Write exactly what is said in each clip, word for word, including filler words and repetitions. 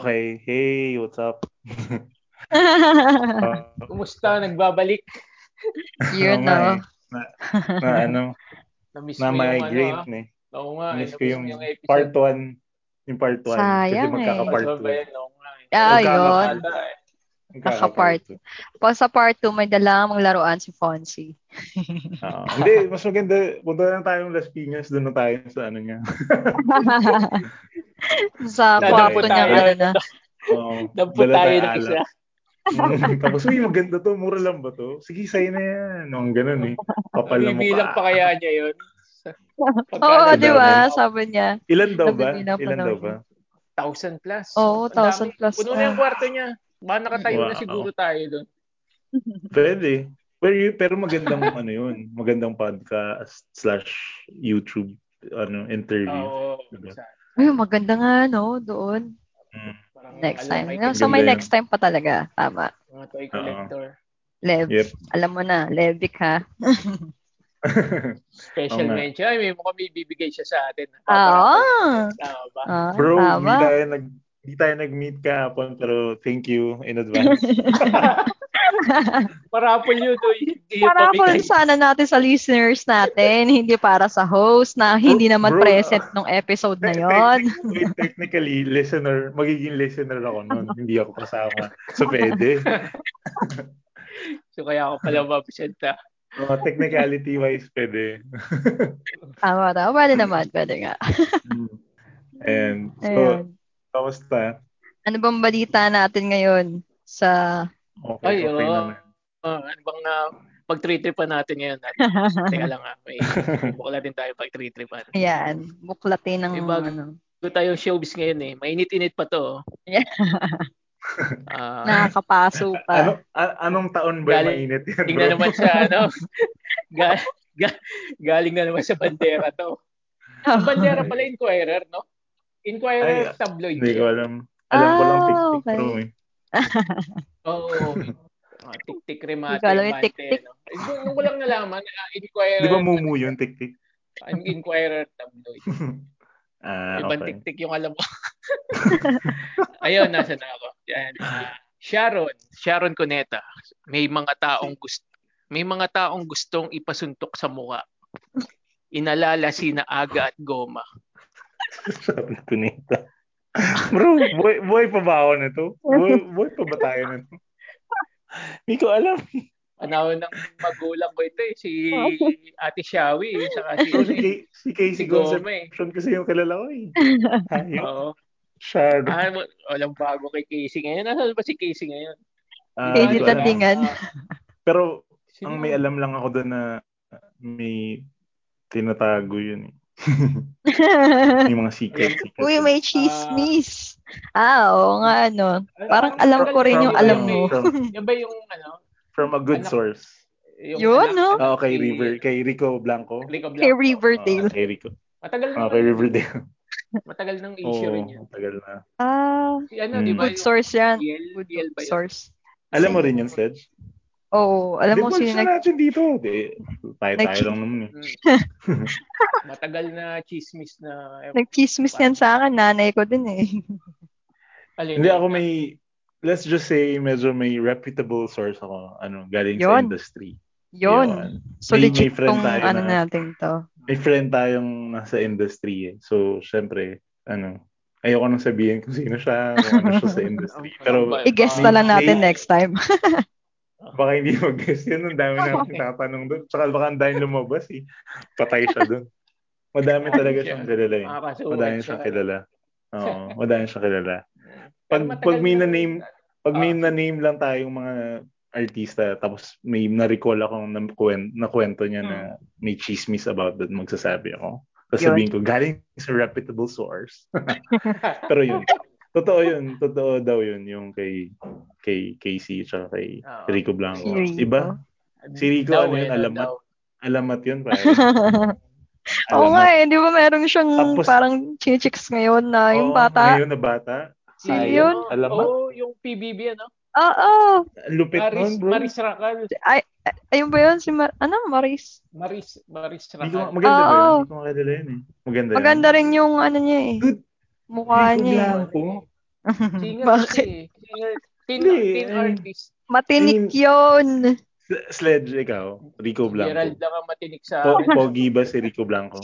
Okay. Hey, what's up? uh, Kumusta? Nagbabalik? You know. Na, na ano? Na-miss na my grade ano, eh. Oo nga. Na-miss ko yung, yung part one. Yung part one. Sayang eh. Magkaka-part two. Ah, yun. Magkaka-part two. Pag sa part two, may dalang mga laruan si Fonzie. uh, hindi, mas maganda. Punta na tayong Las Piñas. Doon na tayo sa ano niya. Sa kwarto niya. Ano na. Oh, dapat tayo na isa. Tapos, uy, maganda to. Mura lang ba to? Sige, sayo na yan. Ang ganun eh. Kapal na mukha. Bibilang pa kaya niya yun? Oo, di ba? Sabi niya. Ilan daw ba? Ilan daw ba? Thousand plus. Oo, thousand plus. Puno na yung kwarto niya. Baka nakatayo na siguro tayo doon. Pwede. Pero magandang ano yun. Magandang podcast slash YouTube ano interview. Ay, maganda nga, no? Doon. Next time. So may next time pa talaga. Tama. Mga toy collector. Lev. Yep. Alam mo na. Levic ha. Special okay. Mention. Ay, may mukhang may bibigay siya sa atin. Oo. Ah, bro, hindi tayo, nag, hindi tayo nag-meet kahapon pero thank you in advance. Parapol yun. Parapol sana natin sa listeners natin. Hindi para sa host na hindi bro, naman bro, present uh, nung episode na yon. Technically, technically, listener, magiging listener ako nun. Hindi ako kasama. So, pwede. So, kaya ako pala mapresenta. Uh, technicality-wise, pwede. Tama, tama. Pwede naman. Pwede nga. And, so, kamusta? Ano bang balita natin ngayon sa... Okay, Ay, okay oh. Uh, ano bang na pag-tree-tripan natin ngayon? Teka lang nga, may buklatin tayo pag-tree-tripan. Ayan, buklatin ng... Iba, ano. Bago tayo showbiz ngayon eh. Mainit-init pa to. Yeah. Uh, nakakapaso pa. Ano, a- anong taon ba galing, mainit yan? Galing na naman sa ano? Ga- ga- galing na naman sa bandera to. Ang bandera pala, Inquirer, no? Inquirer Ay, tabloid. Hindi ko alam. Alam oh, ko lang tik-tik okay. Room eh. Oh, oh tik-tik remate. Ikaw alam yung tik-tik. Nung ko lang nalaman, uh, Inquirer. Di ba mumu yun, tik-tik? Ang Inquirer tabloid. Ah, ibang okay. Tik-tik yung alam ko. Ayun, nasa na ako. Yan. Uh, Sharon. Sharon Cuneta. May mga taong gusto, may mga taong gustong ipasuntok sa mukha. Inalala sina Aga at Goma. Sharon Cuneta. Bro, buhay, buhay pa ba ako nito? Buhay, buhay pa ba tayo nito? Hindi ko alam. Panahon ng magulang ko ito eh. Si Ate Shawi. Saka si, si Casey si Conception kasi yung kilala ko eh. Oo. Shard. Ah, walang bago kay Casey ngayon. Nasaan ba si Casey ngayon? Uh, Casey Tatingan. Pero ang may alam lang ako doon na may tinatago yun eh. Yung mga secret, secret. Uy, may chismis. Uh, ah, oo nga, ano. Parang from, alam ko rin from, yung alam mo. Yung ba yung, ano? From a good anak, source. Yun, no? Oo, oh, kay River. Kay Rico Blanco. Rico Blanco. Kay Riverdale. Oh, kay Rico. Matagal na. Oh, kay Riverdale. Matagal nang issue oh, rin yun. Matagal na. Ah, ano, mm. Good yung, source yan. Good source. Alam mo rin yun, Sledge? Oo, oh, alam mo sino nag... natin dito. Di, tayo-tayo lang naman eh. Matagal na chismis na... Nag-chismis yan sa akin, nanay ko din eh. Alin, hindi ako may... Let's just say, medyo may reputable source ako. Ano, galing yun. Sa industry. Yun. Yun. So, may, legit may tong ano na, natin to. May friend tayong nasa industry eh. So, syempre, ano... Ayoko nang sabihin kung sino siya, kung ano siya sa industry. Pero... I-guess na lang natin may, next time. Baka hindi mag-guess yun. Ang dami na tinatanong doon. Tsaka baka ang dami lumabas eh. Patay siya doon. Madami talaga siyang kilala eh. Madami siyang kilala. Oo. Madami siyang kilala. Pag, pag may na-name, pag may na-name lang tayong mga artista, tapos may na-recall akong na kwento niya na may chismis about that, magsasabi ako. Tapos sabihin ko, galing sa reputable source. Pero yun. Totoo yun. Totoo daw yun. Yung kay kay Casey at kay oh, Rico Blanco. Si iba? Si Rico, daw, ano yun? Alamat. Daw. Alamat yun. Oo nga eh. Di ba meron siyang tapos, parang chichicks ngayon na yung oh, bata? Ngayon na bata. Si yun? Alamat. Oo, oh, yung P B B ano? Oo. Oh. Lupit Maris, nun, bro. Maris Racal. Ay, ayun ba yun? Si Mar- ano? Maris? Maris. Maris Racal. Maganda oh, ba yun? Hindi ko makadala yun eh. Maganda, maganda rin yung ano niya eh. Good. Mukha Rico niya. Blanco. Singer kasi. Singer, teen, teen artist. Matinik yun. Sledge, ikaw. Rico Blanco. Gerald lang ang matinik sa akin. Pogi ba si Rico Blanco?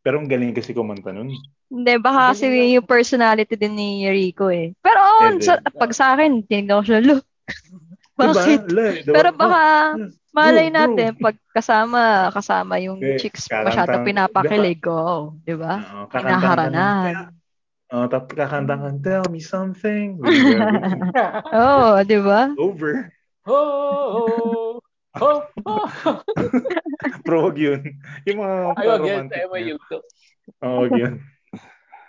Pero ang galing kasi kumanta nun. Hindi, baka kasi yung personality din ni Rico eh. Pero on, sa, pag sa akin, tinignan ko siya, look. Bakit? Diba? Lay, pero baka, malay bro, natin, bro. Pag kasama, kasama yung okay, chicks, masyado pinapakilig ko. Diba? Diba? No, pinaharanan. Oh, tapos kakanta ka, tell me something. Oh, diba? Over. Oh, oh, oh, oh. Pro, huwag yun. Yung mga romantic. Ay, huwag yun. Oo, huwag yun.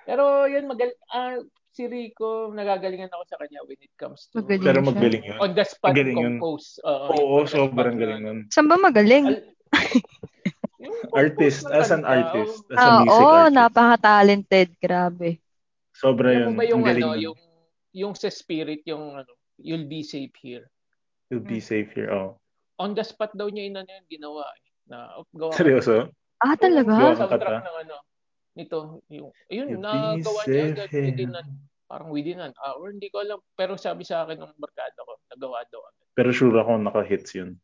Pero yun, magal- uh, si Rico, nagagalingan ako sa kanya when it comes to... Magaling pero magaling yun. On the spot compose. Uh, Oo, sobrang galing nun. Saan ba magaling? Artist. As an artist. As a music artist. Oo, napaka-talented. Grabe. Sobra yun. Ano ba yung ano, yung, yung sa spirit, yung ano, you'll be safe here. You'll be safe here, oh. On the spot daw niya yun, ano yun, ginawa. Na, gawa seryoso? Ah, talaga? Gawa ka ta? Ng, ano, nito, yung, yun, you'll nagawa niya agad within an, parang within an hour, hindi ko alam. Pero sabi sa akin ng barkada ko, nagawa daw agad. Pero sure ako, naka-hits yun.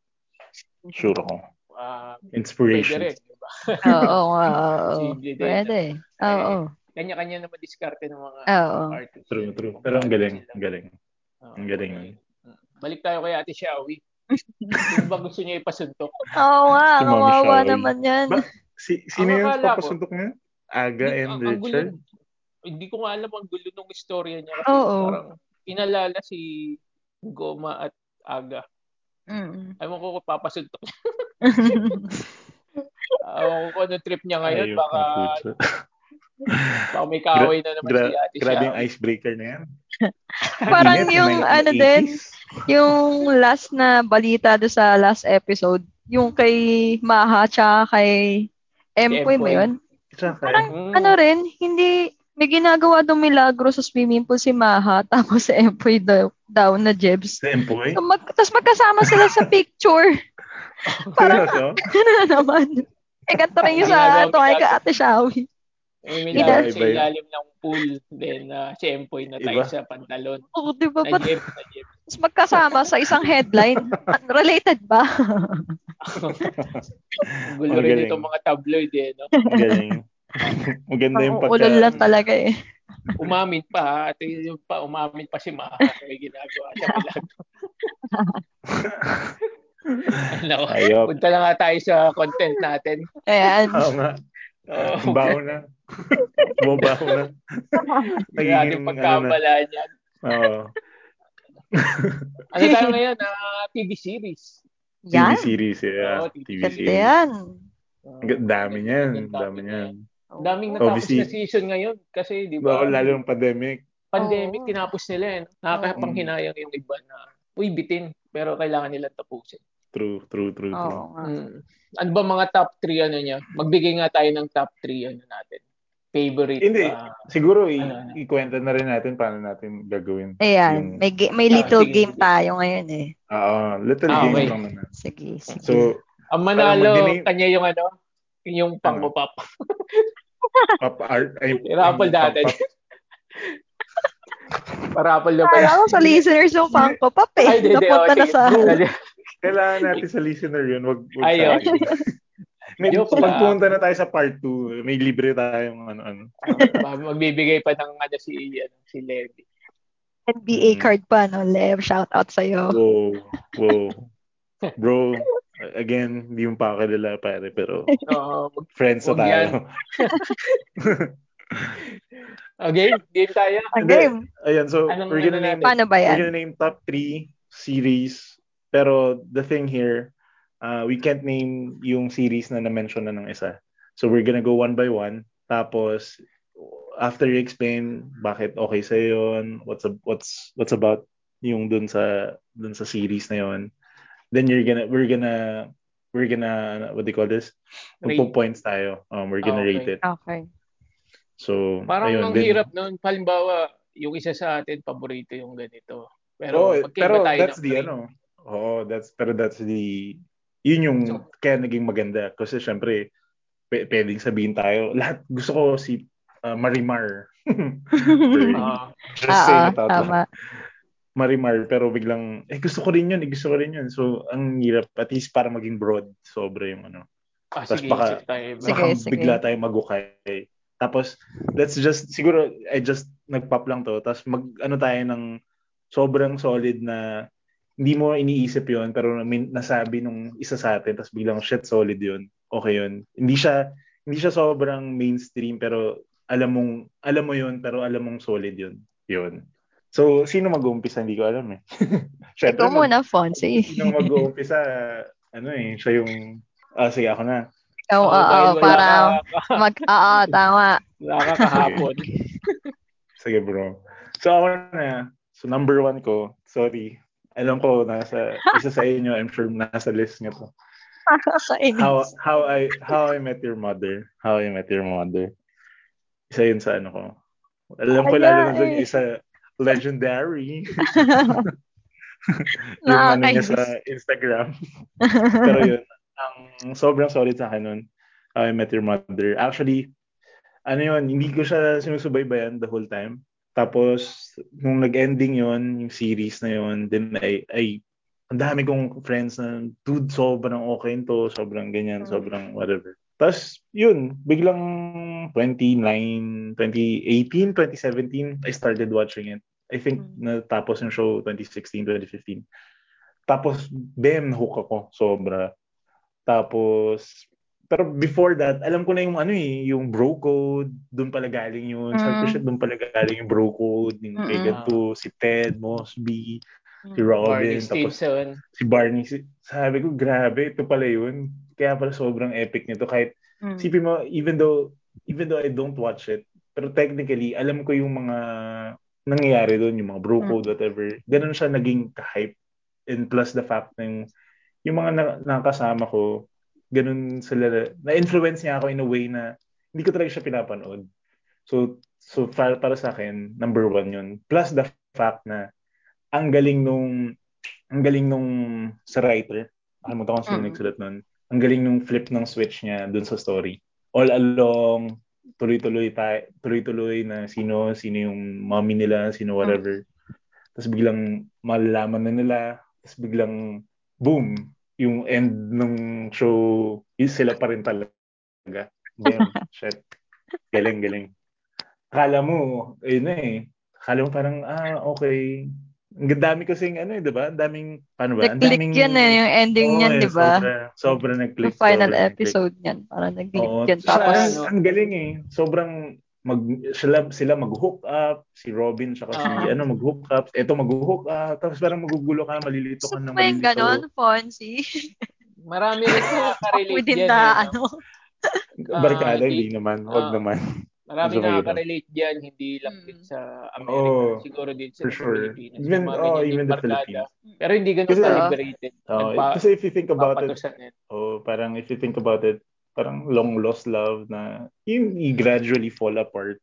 Sure ako. Uh, Inspiration. Pwede rin, diba? Oo, oo. Pwede. Oo. Kanya-kanya naman diskarte ng mga oh, artists. True, true. Pero ang galing, ang galing. Oh, ang galing. Okay. Balik tayo kay Ate Shawi. Yung ba gusto niya ipasuntok? Oo nga, ang wawa naman yan. Ba, si, sino yung papasuntok niya? Aga di, and ang, Richard? Ang gulo, hindi ko alam ang gulo ng istorya niya. Oo. Oh, parang inalala si Goma at Aga. Mm. Ayaw ko kung papasuntok. Ayaw ko ano trip niya ngayon. Ayaw, baka baka may kaaway na naman gra- si Ate Shawi. Grabe yung icebreaker na yan. Parang yung ano din, yung last na balita do sa last episode, yung kay Maha tsaka kay Empoy ba yun? Parang ano rin, hindi, may ginagawa daw milagro sa swimming pool si Maha tapos si Empoy daw, daw na Jebs. Si Empoy? So, mag, tapos magkasama sila sa picture. Parang ano na naman. E kanto rin yung sa tunay ka Ate Shawi. May milagro sa ilalim ng pool then uh, si Empoy na tayo iba? Sa pantalon. Oo, oh, di ba? Nag-jeep, nag-jeep. Tapos magkasama sa isang headline. Related ba? Gulo rin itong mga tabloid eh, no? Magaling. Maganda yung pagka... Ulan lang talaga eh. Umamin pa, at yung pa, umamin pa si Maha. May ginagawa siya milagro. Ano, punta na nga tayo sa content natin. Ayan. Oo nga. Oh, baho na. Bumabaho na. Nagiging pagkabalaan yan. Oo. Ano tayo ngayon? Uh, T V series. Yan? T V series, yeah. Oh, T V series. Ganda yan. Dami niyan. Dami niyan. Daming natapos na season ngayon. Kasi, di ba? Lalo yung pandemic. Pandemic, tinapos nila yan. Nakakapanghinayang yung iba na, uy, bitin. Pero kailangan nila tapusin. True, true, true, true. Oh, mm. Ano ba mga top three ano niya? Magbigay nga tayo ng top three ano natin. Favorite. Hindi, uh, siguro i- ano, ano. ikwenta na rin natin paano natin gagawin. Ayan, yung... may, may little ah, game tayo ngayon eh. Oo, uh, little ah, game okay. Naman. Sige, sige. So, ang manalo, magdinig... kanya yung ano, yung pang-pop. Pop art. Raffle natin. Parapal na pala. Alam ko sa listeners yung pang-pop eh. Ay, di, di, napunta na sa... Kailangan natin sa listener yun. Wag, wag ayaw. Medyo pagpunta na tayo sa part two. May libre tayong ano-ano. Magbibigay pa ng ano si, ano, si Lev. N B A card pa, no? Lev, shout out sa'yo. Whoa, whoa. Bro, again, hindi mo pa kakilala pare, pero uh, friends na tayo. Okay, game tayo. A game? Ayan, so anong, we're gonna name, paano ba yan? We're gonna name top three series. Pero the thing here, uh, we can't name yung series na na-mention na ng isa. So we're gonna go one by one. Tapos, after you explain bakit okay sa'yo yun, what's, a, what's, what's about yung dun sa, dun sa series na yun, then you're gonna, we're gonna, we're gonna, what do you call this? Magpo points tayo. Um, we're gonna okay. Rate it. Okay. So, parang ayun, ang then, hirap nun. Halimbawa, yung isa sa atin, paborito yung ganito. Pero, oh, pero that's the, play, ano, oh, that's pero that's the yun yung so, kaya naging maganda kasi syempre p- pwedeng sabihin tayo lahat gusto ko si uh, Marimar Very uh, interesting uh, na tatlo. Marimar, pero biglang, eh gusto ko rin yun, eh, gusto ko rin yun. So, ang hirap, at least para maging broad, sobra yung ano. Ah, tapos sige, baka, tayo, baka sige, bigla sige. Tayo magukay. Tapos, let's just, siguro, I just nag-pop lang to. Tapos, mag, ano tayo ng sobrang solid na, hindi mo iniisip yun, pero nasabi nung isa sa atin, tapos biglang, shit, solid yun. Okay yun. Hindi siya, hindi siya sobrang mainstream, pero alam mong, alam mo yun, pero alam mong solid yun. Yun. So, sino mag-uumpisa? Hindi ko alam eh. Ito muna, Fonzie. Sino mag-uumpisa? Ano eh, siya yung... Ah, sige, ako na. Ikaw, oo, oh, oh, oh, para ka... mag... Oo, oh, tama. Wala ka kahapon. Sige bro. So, ako na. So, number one ko. Sorry. Alam ko, nasa... isa sa inyo, I'm sure nasa list niyo to. How, how, I, how I Met Your Mother. How I Met Your Mother. Isa yun sa ano ko. Alam ko, lalo na dun isa... legendary. Yung ano niya sa Instagram. Pero yun, ang sobrang solid sa akin nun, How I Met Your Mother. Actually, ano yun, hindi ko siya sinusubaybayan the whole time. Tapos, nung nag-ending yun, yung series na yun, then ay, ay, ang dami kong friends na, dude, sobrang okay to, sobrang ganyan, sobrang whatever. Tapos, yun, biglang twenty-nine, twenty eighteen, twenty seventeen, I started watching it. I think natapos yung show twenty sixteen, twenty fifteen. Tapos, bam, hook ako. Sobra. Tapos, pero before that, alam ko na yung ano eh, yung bro code, doon pala galing yun. Mm. Sabi ko siya, doon pala galing yung bro code, yung mm-hmm. Kay Gato, si Ted Mosby, mm. si Robin, Barney tapos Stinson. Si Barney. Sabi ko, grabe, ito pala yun. Kaya pala sobrang epic nito. Kahit, mm. sipin mo, even though even though I don't watch it, pero technically, alam ko yung mga nangyayari doon, yung mga bro code, whatever. Ganun siya naging ka-hype. And plus the fact na yung mga na- nakakasama ko, ganun sila, na-influence niya ako in a way na hindi ko talaga siya pinapanood. So, so para, para sa akin, number one yun. Plus the fact na ang galing nung, ang galing nung sa writer, nakalimutan ko kung sino mm. nagsulat nun, ang galing nung flip ng switch niya doon sa story. All along, tuloy-tuloy tayo, tuloy-tuloy na sino, sino yung mommy nila, sino whatever. Mm. Tapos biglang malalaman na nila, tapos biglang boom, yung end ng show, is sila pa rin talaga. Damn, shit. Galing, galing. Akala mo, ayun na eh. Akala mo parang, ah, okay. Ang dami kasing, ano eh, diba? Ang daming, paano ba? Ang daming... Nag-click yan eh, yung ending oh, niyan, eh, diba? Sobra, sobra nag-click. Yung final sobra, episode niyan, parang nag-click oh, yan. Tapos, siya, ano, ang galing eh. Sobrang, mag, sila, sila mag-hook up, si Robin, saka uh, si, ano, mag-hook up. Eto, mag-hook up. Tapos parang magugulo ka, malilito ka ng malilito. May ganon, Fonzie. Marami rin na karelate within yan. Within the, ano. Barkada, hindi naman. Huwag uh, naman. Marami so, nakaka-relate diyan, hindi lang din sa America, oh, siguro din sa sure. Pilipinas. Even, oh, even the Philippines. Pero hindi ganun calibrated. Oh, pa- kasi if you think about it, oh, parang if you think about it, parang long-lost love na you, you gradually fall apart.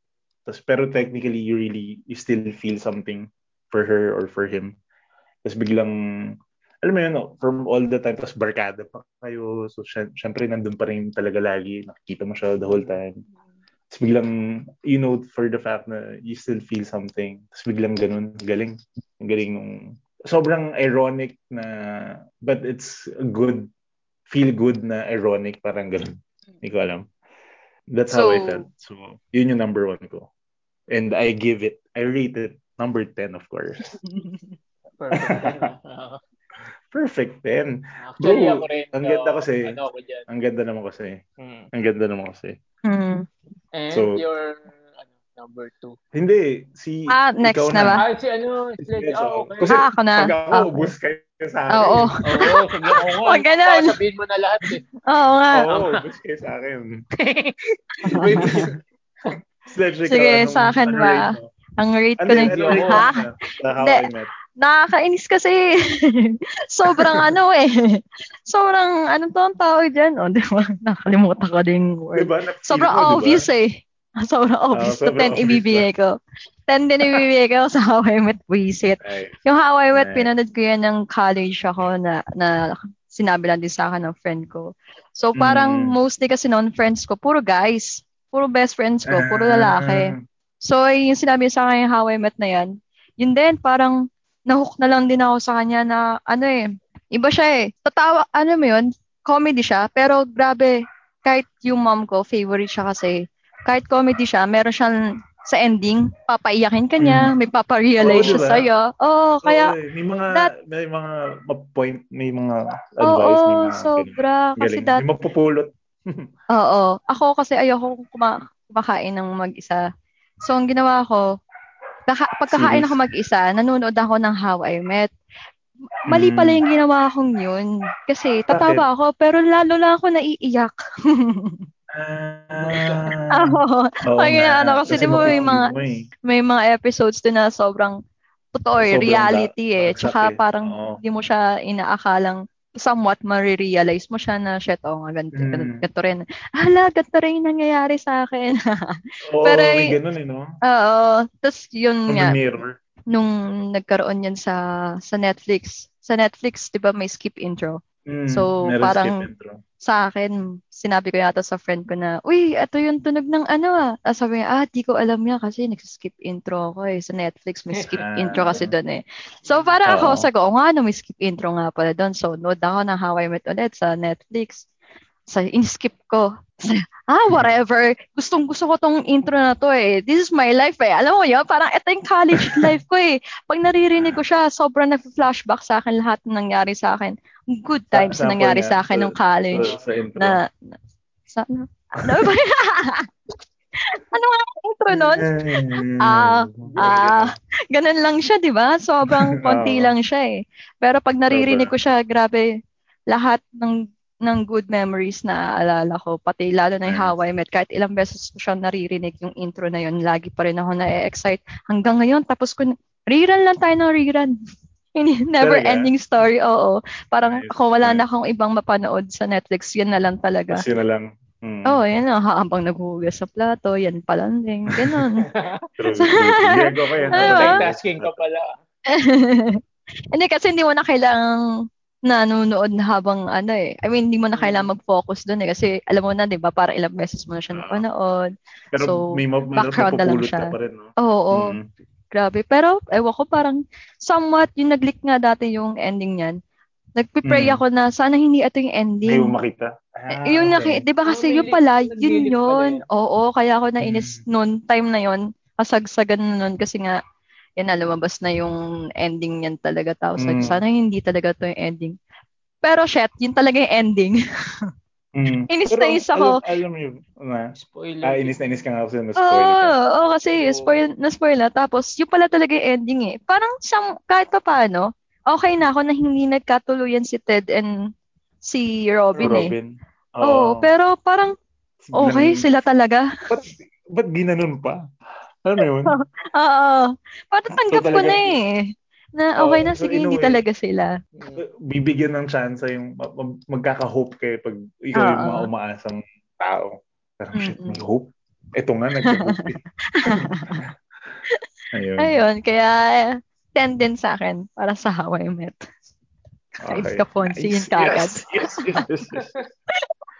Tapos, pero technically, you really you still feel something for her or for him. Tapos biglang, alam mo yun, no? From all the time, tapos barkada pa kayo. So, syempre, nandun pa rin talaga lagi. Nakikita mo siya the whole time. Tapos biglang, you know, for the fact na you still feel something. Tapos biglang ganun. Galing. Galing nung... Sobrang ironic na... But it's good. Feel good na ironic. Parang ganun. Hindi ko alam. That's so, how I felt. So, yun yung number one ko. And I give it... I rate it number ten, of course. Perfect. Perfect ten. Actually, bro, ako rin. Ang ganda kasi. Ano ako dyan? Ang ganda naman kasi. Hmm. Ang ganda naman kasi. Hmm. And so, your ano, number two. Hindi. Si, ah, next na ba? Ah, si ano. Si, oh, okay. Kasi, ah, ako na. Pag ako, oh. Bus kayo sa akin. Oo. Oh, oh. Oo, sige ako. Pag ganun. Sabihin mo na lahat eh. Oo nga. Oo, bus kayo sa akin. Sige, sige anong, sa akin ba? Ang rate ko na dito. Ha? Hindi. Nakakainis kasi. Sobrang ano eh. Sobrang ano to ang tawag dyan. O, oh, di ba? Nakalimutan ko din yung word. Diba? Sobrang mo, obvious diba? Eh. Sobrang obvious uh, sobrang to. ten ibibigay ko. ten din ibibigay ko sa How I Met Wisit. Yung How I Met, pinanood ko yan ng college ako na, na sinabi lang din sa akin ng friend ko. So, parang mm. mostly kasi noon friends ko, puro guys. Puro best friends ko. Puro lalaki. So, yung sinabi sa akin yung How I Met na yan, yun din, parang nahook na lang din ako sa kanya na, ano eh, iba siya eh. Tatawa, ano mo yun, comedy siya, pero grabe, kahit yung mom ko, favorite siya kasi, kahit comedy siya, meron siyang sa ending, papaiyakin ka niya, may paparealize oh, diba? Siya sa'yo. Oo, oh, kaya... Oh, may mga, that, may mga point, may mga advice, oh, may mga... Oo, sobra. Galing. Kasi that... May magpupulot. Oo. Oh, oh. Ako kasi ayoko kuma- kumakain ng mag-isa. So, ang ginawa ko, kaka- pagkakain ako mag-isa, nanonood ako ng How I Met. Mali pala yung ginawa kong yun. Kasi tatawa ako, pero lalo lang ako naiiyak. Ah, oo. Ay, ano kasi, kasi di ba may mga, may mga episodes doon na sobrang totoo, sobrang reality da, eh. Tsaka parang oh. Di mo siya inaakalang somewhat marirealize mo siya na shit, oh nga, ganito, mm. ganito rin. Hala, ganito rin nangyayari sa akin. Oo, oh, may ganun eh, no? Oo. Tapos yun nga, nung nagkaroon yan sa sa Netflix, sa Netflix, di ba may skip intro? Mm, so, parang sa akin, sinabi ko yata sa friend ko na, uy, ito yung tunog ng ano ah. At sabi niya, ah, di ko alam niya kasi nagsiskip intro ako eh. Sa Netflix, may skip uh, intro kasi doon eh. So, para ako, sabi ko, oh nga, no, may skip intro nga pala doon. So, nood ako ng How I Met ulit sa Netflix. So, in-skip ko. Ah, whatever. Gustong gusto ko tong intro na to eh. This is my life eh. Alam mo yun, parang ito yung college life ko eh. Pag naririnig ko siya, sobrang nag-flashback sa akin lahat ng nangyari sa akin. Good times na nangyari sa akin nung college. Sa, sa intro. Na, na, sa, na, ano ba ano nga ang intro nun? Ah, ah, ganun lang siya, di ba? Sobrang konti lang siya eh. Pero pag naririnig ko siya, grabe, lahat ng ng good memories na alala ko, pati lalo na yung How I Met, kahit ilang beses ko siya naririnig yung intro na yun, lagi pa rin ako na-excite hanggang ngayon. Tapos ko, rerun lang tayo ng rerun. Never talaga? Ending story, oo. Parang ako, wala na akong ibang mapanood sa Netflix, yan na lang talaga. Kasi na lang. Hmm. Oo, oh, yan na, haambang naghuhugas sa plato, yan pala din, ganun. True. Diego ko yan. Multitasking ka pala. Hindi, kasi hindi mo na kailangang nanonood na habang ano eh. I mean, hindi mo na kailangan mag-focus doon eh. Kasi alam mo na, di ba, para ilang beses mo na siya napanood. Pero so, may mab- background na lang siya. Pa rin, no? Oo, oo. Mm. Grabe. Pero, ewan ko, parang somewhat, yung nag-leak nga dati yung ending niyan. Nagpipray mm. ako na, sana hindi ito yung ending. Hindi mo makita. Ah, yung naki- okay. Di ba kasi oh, yung pala, yun yun. Pala oo, kaya ako nainis mm. noon, time na yun. Kasagsagan na noon kasi nga, yan, lumabas na yung ending niyan talaga. Tapos, mm. sana hindi talaga to yung ending. Pero, shit, yun talaga yung ending. mm. Inis pero, na inis ako. Alam, alam yun. Uh, spoiler. Ah, inis na inis ka nga kasi na-spoil. Oo, oh, oh, kasi oh. Spoil, na-spoil na. Tapos, yun pala talaga yung ending eh. Parang, some, kahit pa paano, okay na ako na hindi nagkatuluyan si Ted and si Robin, Robin. eh. Oo, oh. Pero parang, okay, sila talaga. Ba't, ba't ginanon pa? Alam mo yun? Oo. Parang tanggap so, ko na eh. Na okay uh, na, sige, so hindi way, talaga sila. Bibigyan ng chance yung magkaka-hope kayo pag ikaw uh, yung mga umaasang tao. Parang, mm-hmm. shit, may hope? Eto nga, nagka-hope. Ayun. Ayun, kaya ten din sa akin para sa How I Met. Okay. Ayos ka, Fonzie, yun kagad. Yes, yes, yes, yes.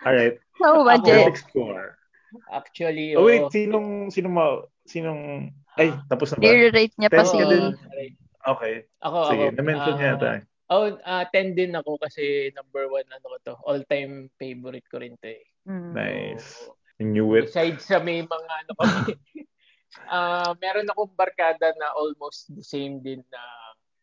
Alright. So, budget. Actually, oh, wait, sinong, sinong ma... Sinong... Ay, tapos na ba? I-rate niya pa si... Okay. Ako, sige, ako. Na-mention uh, niya tayo. Oh, uh, ten din ako kasi number one, ano ko to. All-time favorite ko rin to eh. Mm. Nice. I knew it. Besides sa may mga ano kami. uh, meron akong barkada na almost the same din na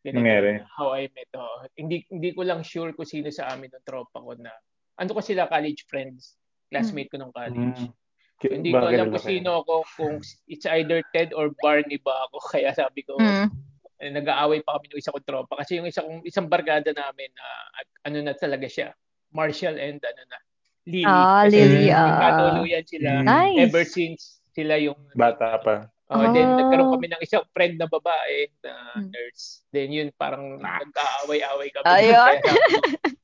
pinag- How I Met. Oh. Hindi, hindi ko lang sure kung sino sa amin ng tropa ko na... Ano ko sila, college friends. Classmate ko ng college. Mm. So, hindi ko alam kung sino ako, kung it's either Ted or Barney ba ako. Kaya sabi ko, mm. eh, nag-aaway pa kami ng isa kong tropa. Kasi yung isa kong, isang barkada namin, uh, at, ano na talaga siya, Marshall and ano na, Lily. Ah, kasi Lily. Nagkatuluyan uh, sila nice. Ever since sila yung... Bata pa. Uh, oh. Then nagkaroon kami ng isang friend na babae na mm. nurse. Then yun, parang nah. nag-aaway-aaway kami. Ayun.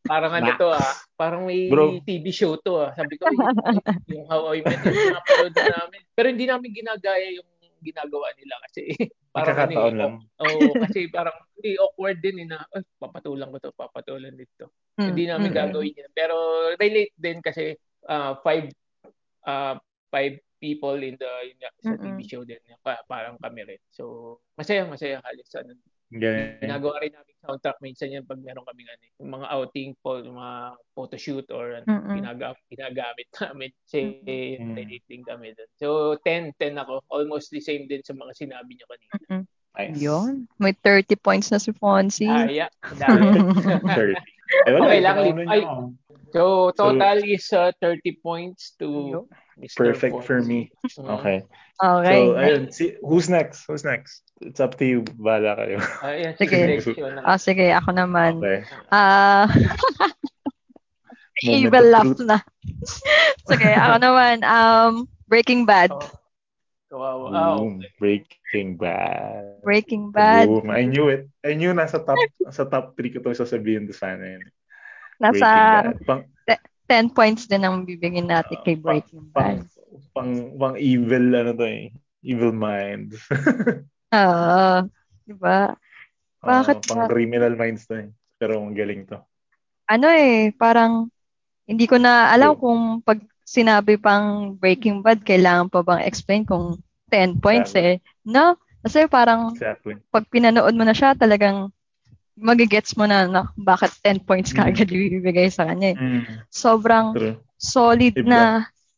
Parang ano nah. to ah, parang may Bro. T V show to ah. Sabi ko, yung How I Met yung na-upload na namin. Pero hindi namin ginagaya yung ginagawa nila kasi parang kakataon lang. Oo, oh, kasi parang hindi awkward din eh na, oh, papatulan ko to, papatulan dito. Mm. Hindi namin mm-hmm. gagawin yun. Pero relate din kasi uh, five, uh, five people in the, in the sa T V show din. Parang kami rin. So, masaya, masaya halos. Ano, yeah. Ginagawa rin namin soundtrack minsan yan pag meron kaming ano, mga outing po, mga photoshoot or ano, ginagamit, ginagamit namin. Kasi mm-hmm. editing kami doon. So, ten, ten ako. Almost the same din sa mga sinabi niyo kanina. Mm-hmm. Nice. Yun. May thirty points na si Fonzie. Ah, yeah. thirty. Eh, wala, okay lang. So, total so, is uh, thirty points to Mister Perfect Fonzie. For me. Okay. Okay. So, ayun. Si, who's next? Who's next? It's up to you. Bahala kayo. Ah, yeah, sige. Ah, oh, sige. Ako naman. Okay. Ah... Uh, evil laugh na. Sige. Ako naman. Um, Breaking Bad. Oh. Wow, wow. Boom, Breaking Bad. Breaking Bad. Boom. I knew it. I knew nasa top sa top three ko itong sasabihin doon sana yun. Nasa pang, ten points din ang bibigyan natin uh, kay Breaking pang, Bad. Pang, pang, pang evil, ano to eh. Evil mind. Oo. Diba? Bakit? Uh, pang criminal minds to eh. Pero ang galing to. Ano eh, parang hindi ko na alam so, kung pag sinabi pang Breaking Bad, kailangan pa bang explain kung ten points exactly. eh. No? Kasi parang exactly. pag pinanood mo na siya, talagang magigets mo na, na bakit ten points mm. kagad ibibigay sa kanya eh. Mm. Sobrang True. Solid iba. Na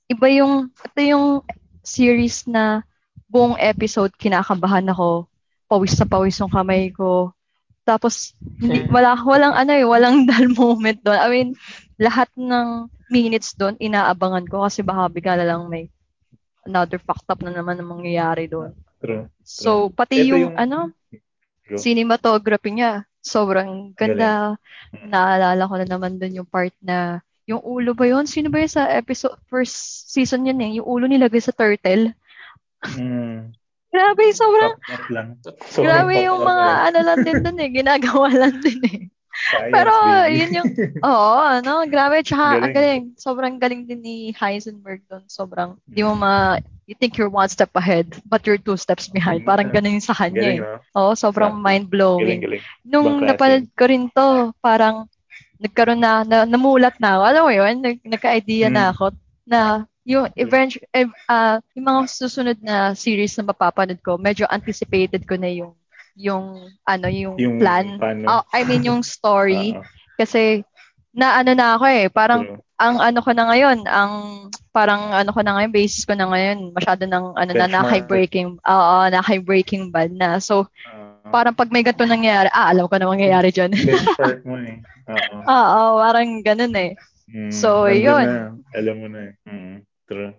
iba yung, ito yung series na buong episode kinakabahan ako, pawis na pawis yung kamay ko. Tapos, hindi, wala, walang ano eh, walang dull moment doon. I mean, lahat ng minutes doon, inaabangan ko kasi baka bigla lang may another fucked up na naman ang mangyayari doon. True, true. So, pati yung, yung, ano, true. Cinematography niya, sobrang ganda. Galing. Naalala ko na naman doon yung part na, yung ulo ba yun? Sino ba yun sa episode, first season yun eh, yung ulo nilagay sa turtle. Mm. Grabe, sobrang, sobrang grabe yung mga ano lang din dun eh, ginagawa lang din eh. Science, pero baby. Yun yung, oo, ano, grabe, tsaka galing. Ang galing, sobrang galing din ni Heisenberg dun, sobrang, mm. di mo ma, you think you're one step ahead, but you're two steps behind, parang ganun sa kanya eh. Oo, sobrang mind-blowing. Galing, galing. Nung napanood ko rin to, parang, nagkaroon na, na namulat na ako, alam mo yun, nagka-idea mm. na ako, na, yung event, uh, yung mga susunod na series na mapapanood ko, medyo anticipated ko na yung yung ano yung, yung plan. Oh, I mean yung story uh-huh. kasi na ano na ako eh, parang yeah. ang ano ko na ngayon, ang parang ano ko na ngayon, basis ko na ngayon, masyado nang ano Benchmark. Na na breaking, oo, uh, na breaking bad na. So uh-huh. parang pag may ganito nangyayari, ah, alam ko na mangyayari diyan. Benchmark mo eh. Oo. Oo, parang ganoon eh. Mm, so yun. Na. Alam mo na eh. Mm. True.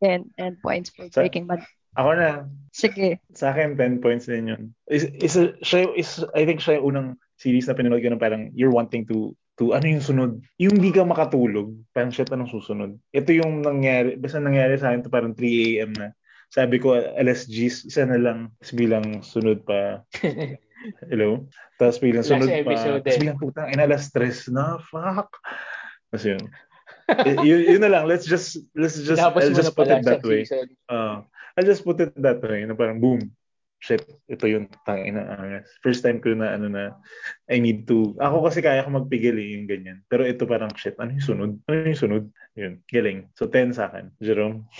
ten, ten points for sa, Breaking Bad. Ako na. Sige. Sa akin, ten points din yun. Is, is, siya, is, I think siya yung unang series na pinanood ko na parang you're wanting to, to ano yung sunod? Yung di ka makatulog. Parang shit, anong susunod? Ito yung nangyari. Basta nangyari sa akin to parang three a.m. na. Sabi ko, L S Gs, isa na lang. Tapos bilang sunod pa. Hello? Tapos bilang sunod last pa. Tapos bilang putang, inalas stress na. Fuck. Tapos yun. y- yun na lang, let's just let's just I'll just put it that way. Uh, I'll just put it that way. Na parang boom. Shit, ito yung tangin na angas. First time ko na ano na I need to. Ako kasi kaya ko magpigil eh, yung ganyan. Pero ito parang shit. Ano yung sunod? Ano yung sunod? Yun, galing. So ten sa akin. Jerome.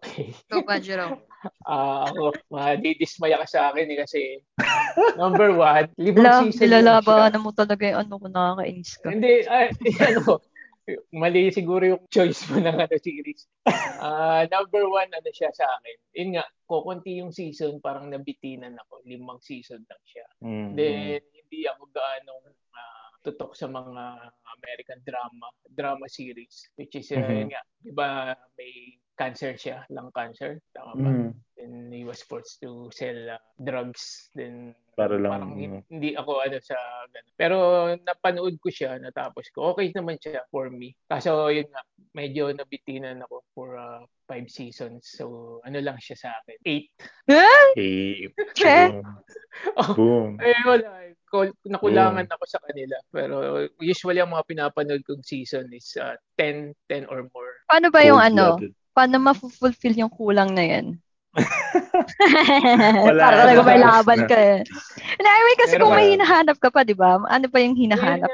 Okay. Go ba, Jerome? Ah, uh, madidismaya ka sa akin eh, kasi number one, libang season. Nilalabanan mo talaga yung ano ko, nakakainis ka. Hindi, ay, ano mali siguro yung choice mo ng ano, series. Uh, number one, ano siya sa akin. Yun nga, kukunti yung season, parang nabitinan ako. Limang season lang siya. Mm-hmm. Then, hindi ako gaanong uh, tutok sa mga American drama, drama series. Which is, uh, mm-hmm. yun nga, diba may cancer siya, lung cancer. Tama ba? Mm-hmm. Then, he was forced to sell uh, drugs. Then, Para lang, parang uh, hindi ako ano sa ganun. Pero napanood ko siya, natapos ko. Okay naman siya for me. Kaso yun nga, medyo nabitinan ako for uh, five seasons. So ano lang siya sa akin? Eight. Huh? Eight. Boom. Oh, boom. Eh wala. Nakulangan boom. Ako sa kanila. Pero usually ang mga pinapanood kong season is uh, ten, ten or more. Paano ba yung ano? Paano ma-fulfill yung kulang na yan? Wala, para talaga may laban na. Ka eh. I mean, kasi pero kung may hinahanap ka pa, di ba? Ano pa yung hinahanap?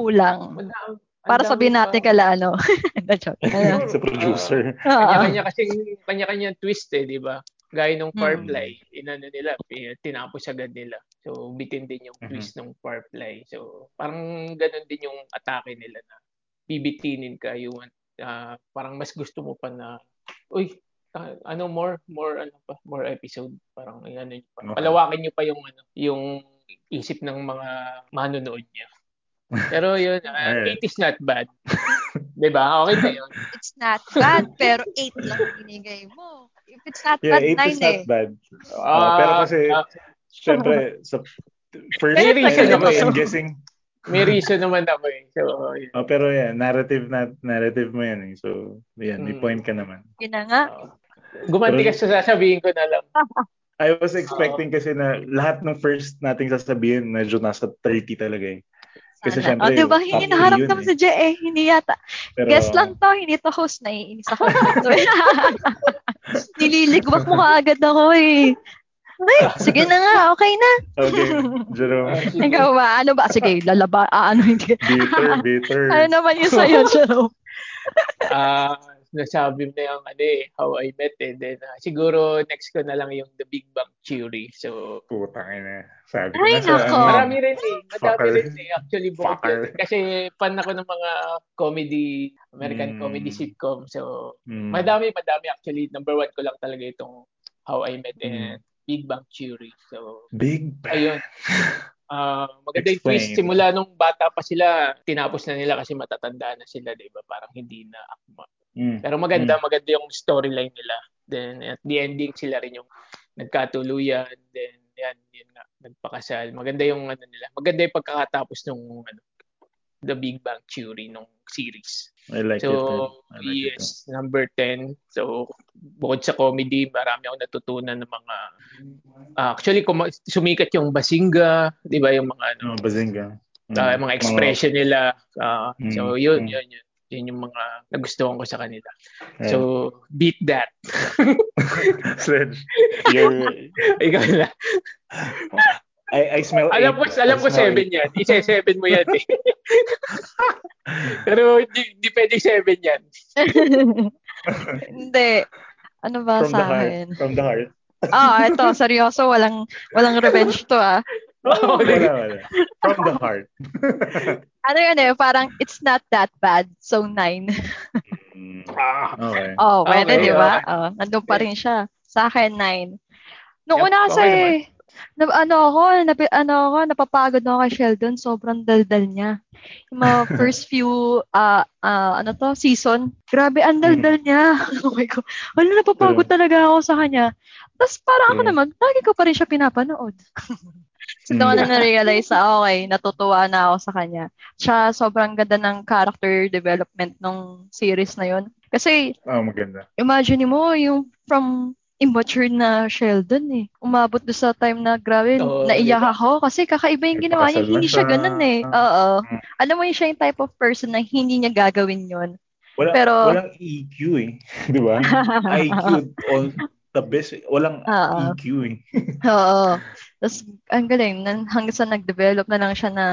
Kulang. Para sabihin natin kala ano. Ano? Sa producer. Kanya-kanya kasi kanya-kanya twist eh, di ba? Gaya nung Firefly, hmm. inano nila, tinapos agad nila. So bitin din yung twist mm-hmm. ng Firefly. So parang ganun din yung atake nila na bibitinin ka, you want uh, parang mas gusto mo pa na uy, Uh, ano more more ano pa more episode parang ano okay. palawakin niyo pa yung ano yung isip ng mga manonood niya. Pero yun uh, eight is not bad. 'Di ba? Okay na yun. It's not bad pero eight lang binigay mo. If it's not yeah, bad nine eh. It's not bad. Uh, uh, pero kasi uh, syempre sa first reason ako I'm guessing may reason naman ako eh. So, oh, yeah. oh, pero yan, yeah, narrative na narrative mo yan eh. So, yan, may mm. point ka naman. Yun na nga. Oh. Gumanti ka sa sasabihin ko na lang. I was expecting oh. kasi na lahat ng first nating sasabihin medyo nasa thirty talaga eh. Kasi sana. Syempre, oh, diba, hinaharap naman eh. Sa Jay eh. Hindi yata. Pero, guest lang to, hindi to host. Naiinis ako. Nililigwak mo kaagad ako eh. Ay, sige na nga, okay na. Okay, Jerome. Ikaw ba, ano ba? Sige, lalaba, ah, ano hindi. Bitter, bitter. Ano naman yung sa'yo, Jerome? Ah, uh, nasabi mo na yung, ano eh, How I Met, and then, uh, siguro, next ko na lang yung The Big Bang Theory. So, putangin na. Sabi ko na sa, ano. Marami rin eh, madami rin eh, actually, bukod yun. Kasi, fan ako ng mga comedy, American mm. comedy sitcom. So, mm. madami, madami actually. Number one ko lang talaga itong How I Met, and, mm. Big Bang Theory. So, Big Bang. Ayun. Uh, maganda yung twist. Simula nung bata pa sila, tinapos na nila kasi matatanda na sila, diba? Parang hindi na akma. Mm. Pero maganda, mm. maganda yung storyline nila. Then, at the ending, sila rin yung nagkatuluyan. Then, yan, yun na, nagpakasal. Maganda yung ano nila. Maganda yung pagkakatapos nung ano, The Big Bang Theory nung series. I like so, it. So, like yes, it. Number ten. So, bukod sa comedy, marami akong natutunan ng mga uh, actually, kuma- sumikat yung Bazinga, 'di ba, yung mga ano, oh, Bazinga. Mm. Uh, mga expression mga... nila. Uh, mm. So, yun, mm. yun, yun. Yun yung mga nagustuhan ko sa kanila. Yeah. So, beat that. Sledge. You're... Ikaw na. I, I smell alam eight. Ko, alam I ko seven yan. Isa-seven mo yan eh. Pero di, di pwede seven yan. Hindi. Ano ba from sa akin? From the heart. Ah, oh, ito. Seryoso. Walang walang revenge to ah. Oh, wala, wala. From the heart. Ano yun eh? Parang it's not that bad. So, nine. Ah, okay. Oh, pwede okay, diba? Okay. Oh, nandun pa rin siya. Sa akin, nine. Noong yep, una kasi... Okay, na ano ako, na ano ako, napapagod na ako kay Sheldon, sobrang daldal niya. Yung mga first few uh, uh, ano to, season, grabe ang daldal niya. Oh my god. Wala, napapagod talaga ako sa kanya. Tapos parang ako naman, lagi ko pa rin siya pinapanood. So doon na na-realize, okay, natutuwa na ako sa kanya. Siya, sobrang ganda ng character development nung series na yun. Kasi, oh, maganda. Imagine mo, yung from immature na Sheldon eh. Umabot do sa time na grabe, oh, naiyak ako kasi kakaiba yung ginawa niya. Hindi siya ganun eh. Oo. Hmm. Alam mo yun, siya yung type of person na hindi niya gagawin yun. Wala, pero walang E Q eh. Di ba? I Q on the best. Walang uh-oh. E Q eh. Oo. Tapos ang galing. Hanggang sa nag-develop na lang siya na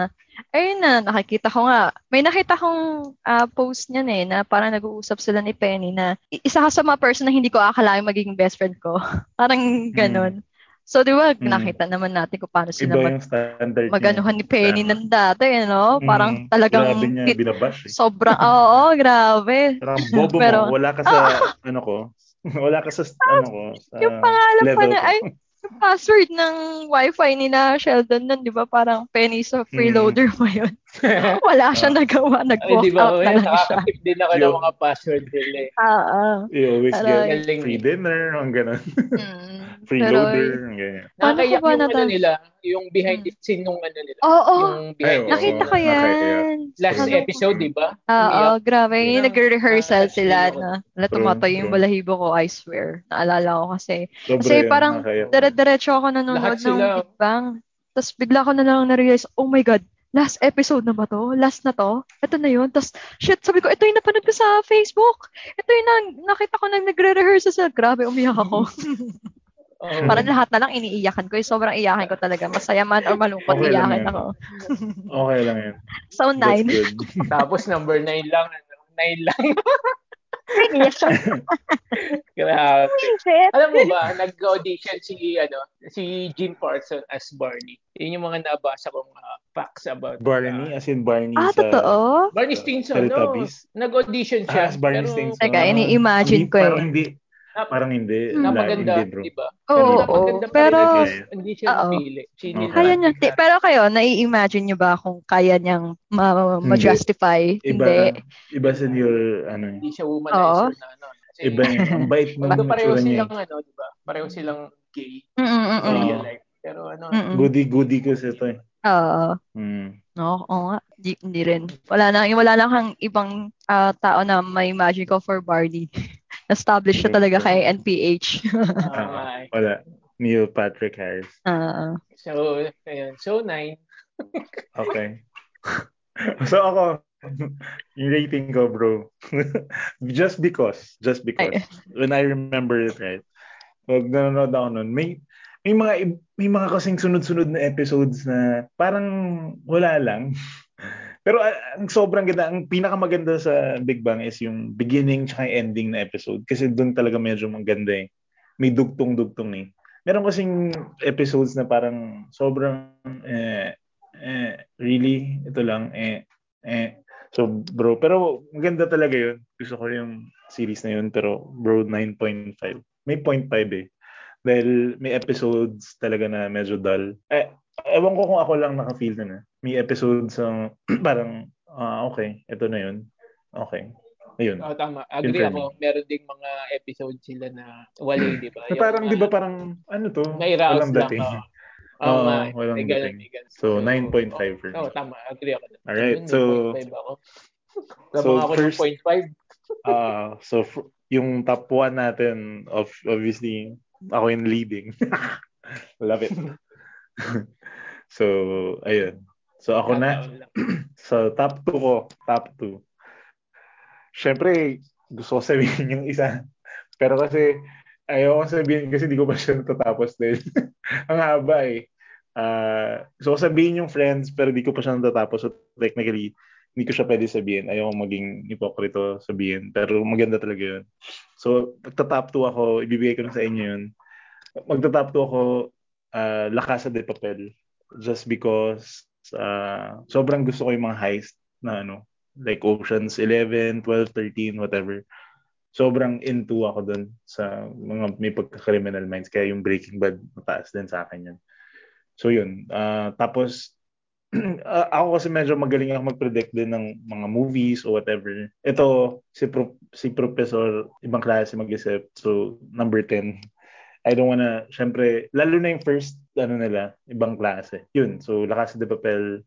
ayun na, nakikita ko nga. May nakita kong uh, post niyan eh, na parang nag-uusap sila ni Penny na isa ka sa mga person na hindi ko akalain magiging best friend ko. Parang ganun. Mm. So, di ba, mm. nakita naman natin kung paano sila mag- maganuhan ni Penny ng dati, you know? Parang mm. talagang... Grabe niya binabash eh. Sobrang, oo, grabe. Parang bobo pero, mo, wala ka sa, oh, ano ko, wala ka sa, ano ko, sa yung pangalan pa na, ay... Yung password ng wifi nila Sheldon nun, di ba? Parang Penny sa freeloader mo yun. Wala siya nagawa. Nag-walk ay, diba, out na lang siya. Nakakatip din ako ng mga password nila eh. Oo. You always Aray. Get free dinner, ang gano'n. Mm, freeloader, ang gano'n. Nakayak yung ano nila, yung behind the scene nung ano nila. Oo, oh, oh. Yung behind ay, oh, nakita ko yan. Nakakaya. Last Hello. Episode, di ba? Oo, grabe. Yung nagre-rehearsal uh, sila. Na, na tumatayo yung balahibo ko, I swear. Naalala ko kasi. Sobre kasi yan, parang, diretso ako nanonood ng Big Bang. Tapos bigla ko na lang na-realize, oh my God, last episode na ba to? Last na to? Ito na yun. Tapos, shit, sabi ko, ito yung napanood ko sa Facebook. Ito yung na- nakita ko na nagre-rehearse sa, grabe, umiyak ako. Oh. Parang lahat na lang iniiyakan ko. Sobrang iyakan ko talaga. Masaya man o malungkot, okay iyakan ako. Okay lang yun. So, nine. Tapos, number nine lang. Nine lang. Grabe. Alam mo ba, nag-audition si, ano, si Jim Parsons as Barney. Yun yung mga nabasa kong uh, facts about Barney, uh, as in Barney ah, sa... Ah, totoo? Barney Stinson, no? Nag-audition siya. Ah, as Barney Stinson. Teka, ini-imagine ko eh. Parang hindi. Parang hindi. Napaganda, di ba? Oo, oo. Pero, hindi siya napili. Kaya niya. Pero kayo, nai-imagine niyo ba kung kaya niyang ma-justify? Hindi. Iba sa your, ano. Hindi siya womanizer na, ano. Iba yun. Ang bait mo. Pareho silang, ano, di ba? Pareho silang gay. Mm-mm. Pero, ano. Goody-goody kasi ito eh. Oo. No, oo nga. Hindi rin. Wala na, wala na kang ibang tao na may imagine ko for Barney. Established siya talaga kay N P H. uh, wala. Neil Patrick Harris. Uh, so, ayun. So, nine. Okay. So, ako, yung rating ko, bro. just because. Just because. Ay. When I remember it, right? Pag nanonood ako nun, may, may mga, may mga kasing sunod-sunod na episodes na parang wala lang. Pero ang uh, sobrang ganda, ang pinakamaganda sa Big Bang is yung beginning tsaka ending na episode. Kasi doon talaga medyo maganda eh. May dugtong-dugtong eh. Meron kasing episodes na parang sobrang eh, eh, really, ito lang eh, eh. So bro, pero maganda talaga yun. Gusto ko yung series na yun, pero bro, nine point five. May point five eh. Dahil may episodes talaga na medyo dull. Eh, ewan ko kung ako lang naka-feel na na. May episodes na um, parang, uh, okay, ito na yun. Okay. Ayun. Oh, tama. Agree ako. Meron ding mga episodes sila na wali, di ba? Yung, parang, uh, di ba, parang, ano to? Nairouse walang dating. Lang. Oo, oh. oh, oh, walang dating. So, nine point five. Oo, oh, oh, tama. Agree ako. Alright, so, so ako first, point five. uh, so, f- yung top one natin, of obviously, ako yung leading. Love it. So, ayun. So, ako na. So, top two ko. Top two. Siyempre, gusto ko sabihin yung isa. Pero kasi, ayaw ko sabihin kasi di ko pa siya natatapos din. Ang haba eh. Uh, gusto ko sabihin yung Friends pero di ko pa siya natatapos. So, technically, hindi ko siya pwede sabihin. Ayaw ko maging hipokrito sabihin. Pero maganda talaga yun. So, magta-top two ako. Ibibigay ko na sa inyo yun. Magta-top two ako. Uh, La Casa de Papel. Just because... Uh, sobrang gusto ko yung mga heist na ano, like Ocean's eleven, twelve, thirteen, whatever. Sobrang into ako dun sa mga may pagka-criminal minds. Kaya yung Breaking Bad, mataas din sa akin yun. So yun. Uh, tapos, uh, ako kasi medyo magaling ako mag-predict din ng mga movies o whatever. Ito, si, Pro- si Professor, ibang klase mag-isip. So, number ten. I don't wanna, syempre, lalo na yung first, ano nila, ibang klase. Yun, so, La Casa de Papel,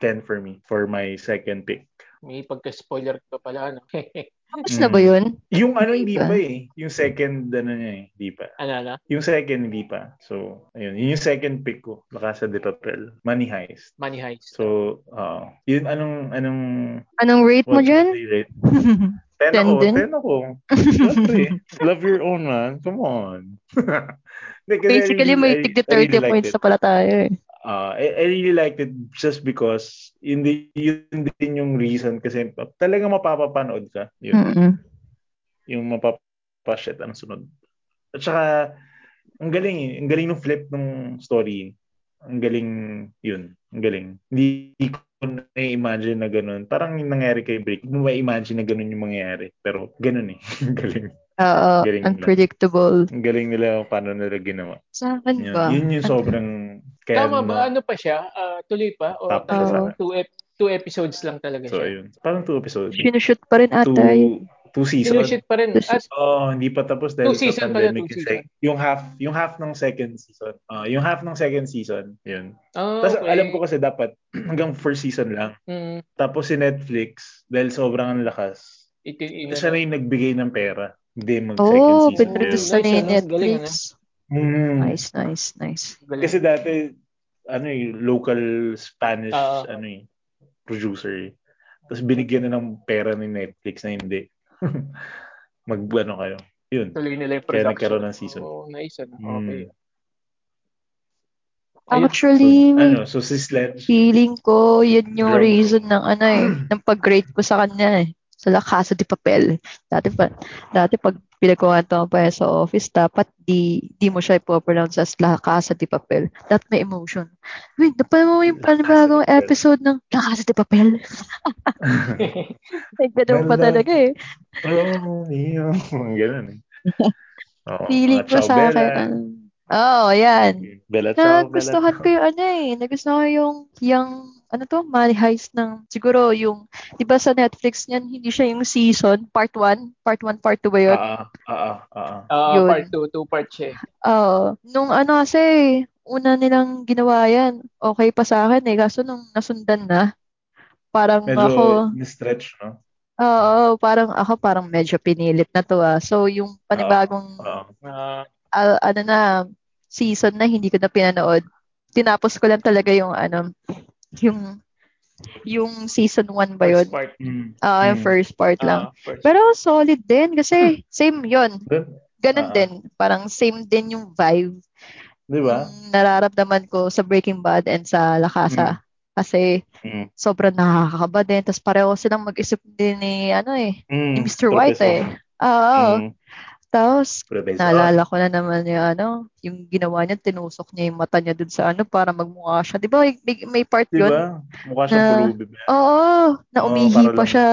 ten for me, for my second pick. May pagka-spoiler ka pala, ano? Tapos mm. na ba yun? Yung ano, hindi pa eh. Yung second, ano niya eh, hindi pa. Ano, ano? Yung second, hindi pa. So, ayun, yun yung second pick ko, La Casa de Papel, Money Heist. Money Heist. So, uh, yun, anong, anong... Anong rate mo dyan? Ten ako, ten ako. Love your own, man. Come on. Basically, really, may tig thirty really points na pala tayo eh. Uh, I, I really liked it just because hindi yun din yung reason kasi talaga mapapapanood ka. Yun. Mm-hmm. Yung mapapashit ang sunod. At saka, ang galing eh. Ang galing ng flip ng story. Ang galing yun. Ang galing. Hindi ko na-imagine na ganun. Parang nangyari kay Break. Hindi mo ma-imagine na ganun yung mangyayari. Pero ganun eh. Galing. Oo. Galing unpredictable. Nila. Galing nila paano nila ginawa. Saan yun, ba? Yun yung sobrang... Kaya tama ba? Ano pa siya? Uh, tuloy pa? O uh, two, ep- two episodes lang talaga so, siya? So, ayun. Parang two episodes. Sinushoot pa rin atay. Two, two seasons. Sinushoot pa rin. At, oh, hindi pa tapos. Dahil two seasons pa rin. Yung half, yung half ng second season. Uh, yung half ng second season. Yun. Oh, tapos okay. Alam ko kasi dapat hanggang first season lang. Mm. Tapos si Netflix, dahil sobrang lakas, siya na yung nagbigay ng pera. Hindi mag-second oh, season. Oh, pinagpista na yung Netflix. Mm. Nice, nice, nice. Kasi dati, ano yung local Spanish uh, ano yung, producer. Tapos binigyan na ng pera ni Netflix na hindi. Mag, ano kayo, Yun. Tuloy nila yung production. Kaya nagkaroon ng season. Oo, oh, nice. Ano? Okay. Mm. Actually, so, ano, so si Sledge, feeling ko, yun yung Jerome. Reason ng ano eh, ng pag-grade ko sa kanya eh. Sa La Casa de Papel. Dati, pa, dati pag pinagawa ito pa sa office, dapat di, di mo siya ipopronounce as La Casa de Papel. That may emotion. Wait, napalan mo yung panibagong episode ng La Casa de Papel. Nagtanong pa talaga eh. Oh, yeah. Ganun eh. Oh, feeling ko sa akin. Oh, yan. Bella Ciao, nagustuhan Bella ko yung ano eh. Nagustuhan ko yung, yung, ano to, Money Heist ng, siguro yung, di ba sa Netflix niyan, hindi siya yung season, part one, part two ba yun? Oo, oo, oo. part two, two part siya. Oo. Nung ano kasi, una nilang ginawa yan, okay pa sa akin eh. Kaso nung nasundan na, parang medyo ako. Medyo ni-stretch, no? Oo, parang ako, parang medyo pinilit na to ah. So, yung panibagong, uh, uh, uh, ano na, season na hindi ko na pinanood. Tinapos ko lang talaga yung ano, yung yung season one ba yun? First part. Mm. Uh, yung mm. first part lang. Uh, first. Pero solid din kasi same yun. Ganun uh, din. Parang same din yung vibe. Di ba? Nararamdaman ko sa Breaking Bad and sa La Casa. Mm. Kasi mm. sobrang nakakakaba din. Tapos pareho silang mag-isip din ni ano eh, mm. ni Mister White eh. Oo. Mm. Tapos, naalala ko na naman yung ano, yung ginawa niya, tinusok niya yung mata niya dun sa ano, para magmukha siya. Di ba, may, may part diba? Yun. Mukha siya pulubi. Oo, na umihi oh, pa lang, siya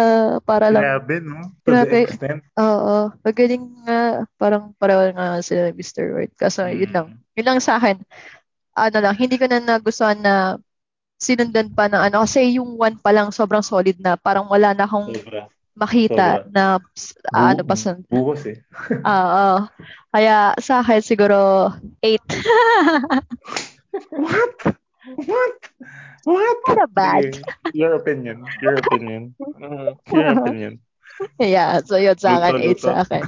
para lang. Grabe, no? To grabe. The extent. Oo, magaling nga, uh, parang pareho nga sila Mister White. Kaso, mm. yun lang. Yun lang sa akin. Ano lang, hindi ko na nagustuhan na sinundan pa ng ano, kasi yung one pa lang, sobrang solid na. Parang wala na akong... Sobra. Makita so, na uh, ano pa sa... Buhos eh. Oo. Kaya sa akin siguro eight. What? What? What? What a bad. Your opinion. Your opinion. Uh, your opinion. Yeah. So yun sa akin. eight sa akin.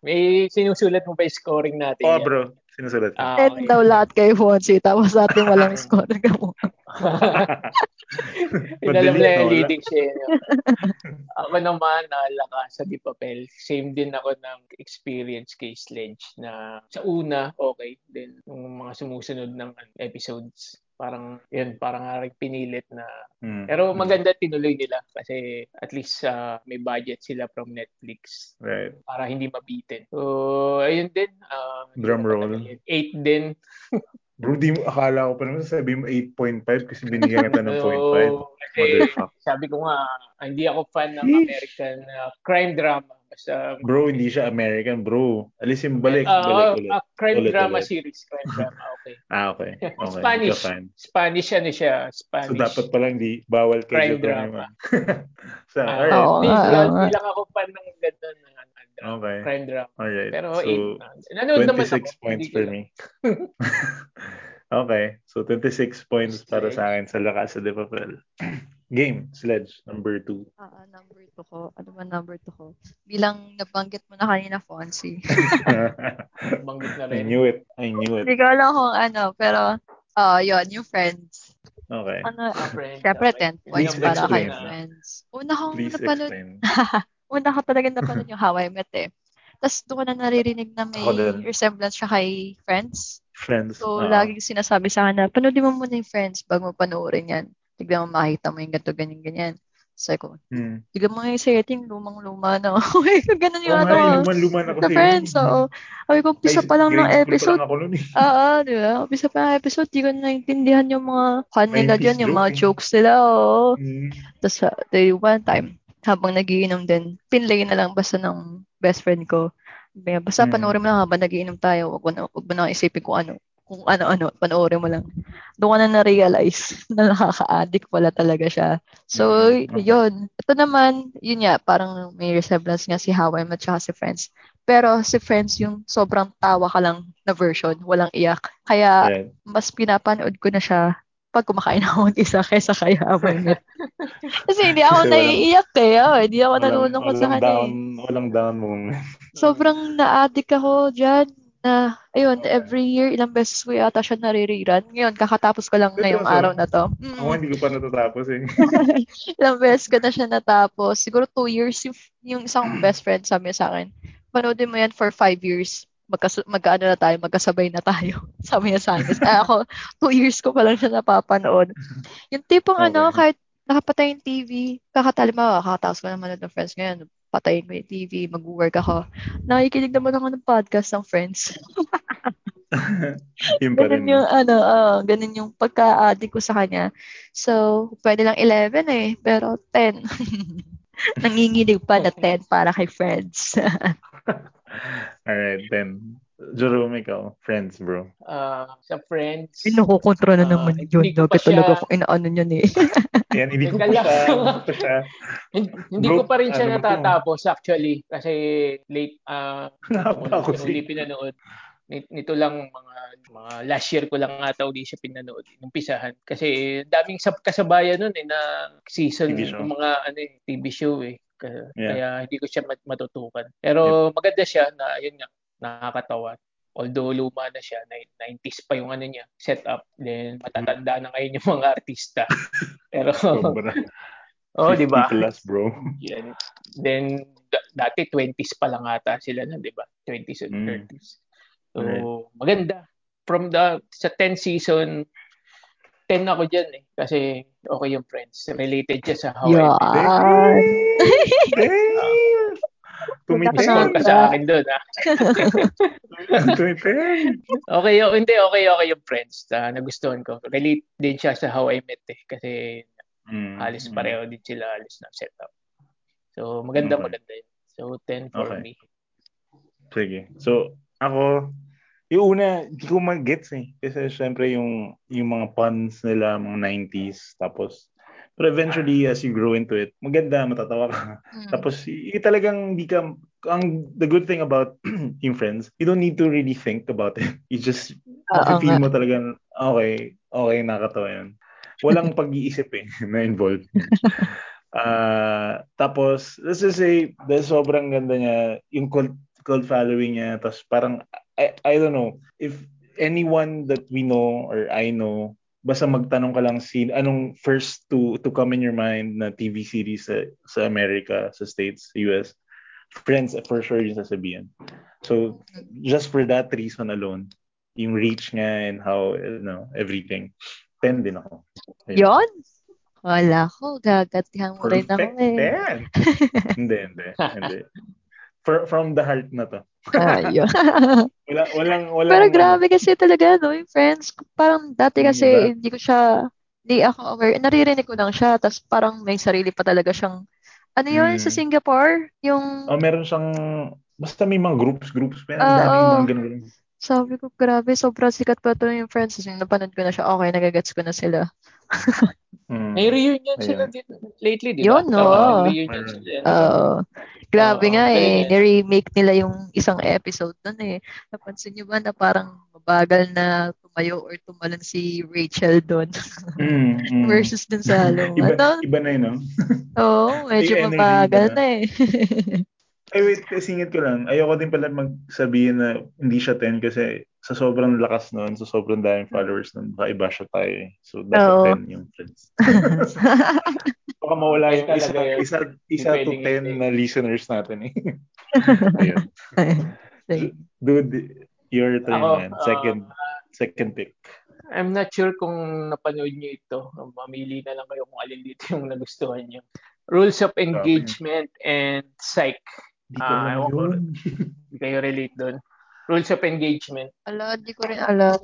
May sinusulat mo ba yung scoring natin? Oo oh, bro. Sinusulat. Ah, okay. ten daw lahat kay Fonzie. Tapos natin walang score. Gamo. Inalam na yung leading siya. Ako naman, uh, La Casa de Papel. Same din ako ng experience kay Sledge na sa una, okay. Then, yung mga sumusunod ng episodes, parang, yun, parang haring pinilit na. Mm. Pero maganda tinuloy nila kasi at least uh, may budget sila from Netflix. Right. Para hindi mabitin. So, ayun din. Uh, Drum roll. Eight din. Bro, di mo, akala ko pa naman sasabihin mo eight point five kasi binigyan kita ng zero point five. Kasi sabi ko nga, hindi ako fan ng American uh, crime drama. Basta, bro, hindi siya American, bro. Alisin, balik. Uh, balik ulit. Uh, crime ulit, drama ulit. Series. Crime drama, okay. Ah, okay. Okay. Spanish. Spanish, ano siya? Spanish. So, dapat palang di bawal kayo. Crime drama. So, uh, alright. Oh, hindi lang ako fan ng gano'n. Okay. Crime drama. Alright. Pero so, eight. twenty-six points for me. Okay. So, twenty-six points para sa akin sa La Casa de Papel. Game, Sledge, number two. Ah, number two ko. Ano man number two ko? Bilang nabanggit mo na kanina, Fonzie. Nabanggit na rin. I knew it. I knew it. Hindi ko alam kung ano, pero, ah, uh, yun, yung Friends. Okay. Ano, friend, syempre, okay. ten points para kay Friends. Una kong napanood. Una ko talaga napanood yung How I Met eh. Tapos doon ko na naririnig na may resemblance siya kay Friends. Friends. So, uh-huh. laging sinasabi sa akin na, panoodin mo muna yung Friends bago mo panoorin yan. Tignan mo, makikita mo yung ganito, ganyan-ganyan. So, ako, hmm. tignan mo nga yung setting, lumang-luma na. Ganun yung oh, ano. Oo, lumang-luma na kasi. Friends, oo. Sabi ko, umpisa pa lang ng episode. Oo, di ba? Umpisa pa ng episode, di ko naintindihan yung mga kanila dyan, yung mga jokes nila, oo. Hmm. Tapos, uh, one time, habang nagiinom din, pinlay na lang basta ng best friend ko. Basta hmm. panoorin mo lang habang nagiinom tayo, wag mo na, wag mo na isipin kung ano. Kung ano-ano, panoorin mo lang. Doon ka na na-realize na nakaka-addict pala talaga siya. So, yun. Ito naman, yun nga, parang may resemblance nga si How I Met at si Friends. Pero si Friends yung sobrang tawa ka lang na version, walang iyak. Kaya, yeah. mas pinapanood ko na siya pag kumakain ako ng isa kaysa kay How I Met. Kasi hindi ako naiiyak eh. Oh, hindi ako nalulungkot sa kanya. Walang down, walang down moment. Sobrang na-addict ako dyan. na, ayun, every year, ilang beses ko yata siya naririran. Ngayon, kakatapos ko lang ngayong araw na to. Mm. Ako, hindi ko pa natatapos eh. Ilang beses ko na siya natapos. Siguro two years yung, yung isang best friend sabi sa akin. Panoodin mo yan for five years. Magka, magkaano na tayo, magkasabay na tayo. Sabi niya sa akin. Eh, ako, two years ko pa lang siya napapanood. Yung tipong okay. ano, kahit nakapatay yung T V, kakatalima, kakatapos ko na manood ng Friends ngayon. Patayin ko yung T V, mag-work ako. Nakikinig naman ako ng podcast ng Friends. Yung ganun yung, ano, uh, ganun yung pagka-addict ko sa kanya. So, pwede lang eleven eh, pero ten. Nanginginig pa na ten para kay Friends. Alright, ten. Jerome, ikaw, Friends, bro. Uh, sa Friends... Ay, nakukontra na naman uh, yun. Dagat talaga kung inaano niyan eh. Yan, hindi ko pa siya. pa siya. Hindi bro, ko pa rin siya ano natatapos mo? Actually. Kasi late, uh, ako hindi pinanood. Nito lang, mga, mga last year ko lang nga tao di siya pinanood. Numpisahan. Kasi daming kasabayan nun eh, na season, mga ano, T V show eh. Kaya, yeah. kaya hindi ko siya matutukan. Pero yep. maganda siya na, yun nga, nakakatawa. Although luma na siya, nineties pa yung ano niya, setup. Then matatanda na ngayon yung mga artista. Pero oh, di ba? fifty plus, bro. Yan. Then d- dati twenties pa lang ata sila na, di ba? twenties and mm. thirties. So, right. maganda. From the sa tenth season, ten ako dyan eh. Kasi okay yung Friends. Related siya sa How yeah. I Met Your Mother. Tumitig ka sa akin doon, ha? okay, oh, hindi, okay, okay yung Friends. Uh, nagustuhan ko. Relate din siya sa How I Met, eh. Kasi mm, halos mm. pareho din sila, halos na setup. So, maganda okay. maganda yun. So, ten for okay. me. Sige. So, ako, yung una, hindi ko mag-gets, eh. Kasi, syempre, yung, yung mga puns nila, mga nineties, tapos, but eventually, as you grow into it, maganda, matatawa ka. Mm. Tapos, y- talagang di ka, ang, the good thing about yung Friends, you don't need to really think about it. You just, uh, feel nga. Mo talagang, okay, okay, nakakatawa yun. Walang pag-iisip eh, na-involved. uh, tapos, let's just say, dahil sobrang ganda niya, yung cult, cult following niya, tapos parang, I, I don't know, if anyone that we know or I know, basta magtanong ka lang si anong first to to come in your mind na T V series sa, sa America, sa States, U S, Friends for sure yung sasabihin. So just for that reason alone, yung reach niya and how you know everything, ten din ako. Ayun. Yon? Wala ko, gagatihan mo rin ako eh. Hindi, hindi, hindi. For, from the heart na to. Ayun. Wala, walang, walang, pero grabe kasi talaga, no? Yung Friends, parang dati kasi hindi ko siya, hindi ako aware. Naririnig ko lang siya, tapos parang may sarili pa talaga siyang, ano yun, hmm. sa Singapore? Yung... Oh, meron siyang, basta may mga groups, groups. Meron uh, dami oh. mga ganun. Sabi ko, grabe, sobrang sikat pa ito yung Friends. Yung napanood ko na siya, okay, nagagets ko na sila. Mm. May reunion ayun. Sila dito lately, di ba? Yun, no. Oh, reunion sila. Oh. Grabe oh, nga eh. Niremake nila yung isang episode nun eh. Napansin nyo ba na parang mabagal na tumayo or tumalon si Rachel dun? Mm, mm. Versus dun sa halong. iba, ano? Iba na yun, no? Oo, oh, medyo ay, mabagal na eh. Ay, wait. Singit ko lang. Ayoko din pala magsabihin na hindi siya ten kasi sa sobrang lakas nun, sa sobrang daming followers nun, baka iba siya tayo eh. So, dapat ten yung Friends. Baka mawala yung isa, isa, isa to ten na listeners natin eh. Ayun. Dude, your turn, ako, man. Second, uh, second pick. I'm not sure kung napanood nyo ito. Mamili na lang kayo kung alin dito yung nagustuhan nyo. Rules of Engagement and Psych. Di ko uh, alam yun. Di kayo relate doon. Rules of Engagement. Ala, di ko rin alam.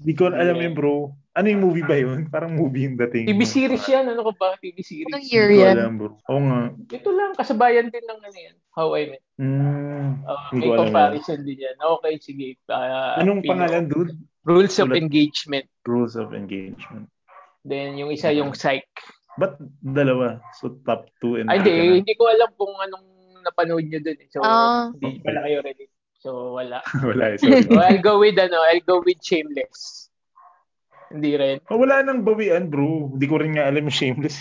Di ko rin alam yun, bro. Ano yung movie ba yun? Parang movie yung dating. T V series yan. Ano ko ba? T V series. Anong year yan? Di ko alam, bro. Oo nga. Ito lang. Kasabayan din ng ano yan. How I Met. Mm, uh, may comparison din yan. Okay, sige. Uh, Anong pino. Pangalan, dude? Rules of Engagement. Rules of Engagement. Then, yung isa yung Psych. But dalawa? So, top two and... Ay, di. Hindi ko alam kung anong napanood nyo dun. Eh. So, uh, hindi pala kayo relate. So, wala. wala. Sorry. So, I'll go with, ano, I'll go with Shameless. Hindi rin. Oh, wala nang bawian, bro. Hindi ko rin nga alam yung Shameless.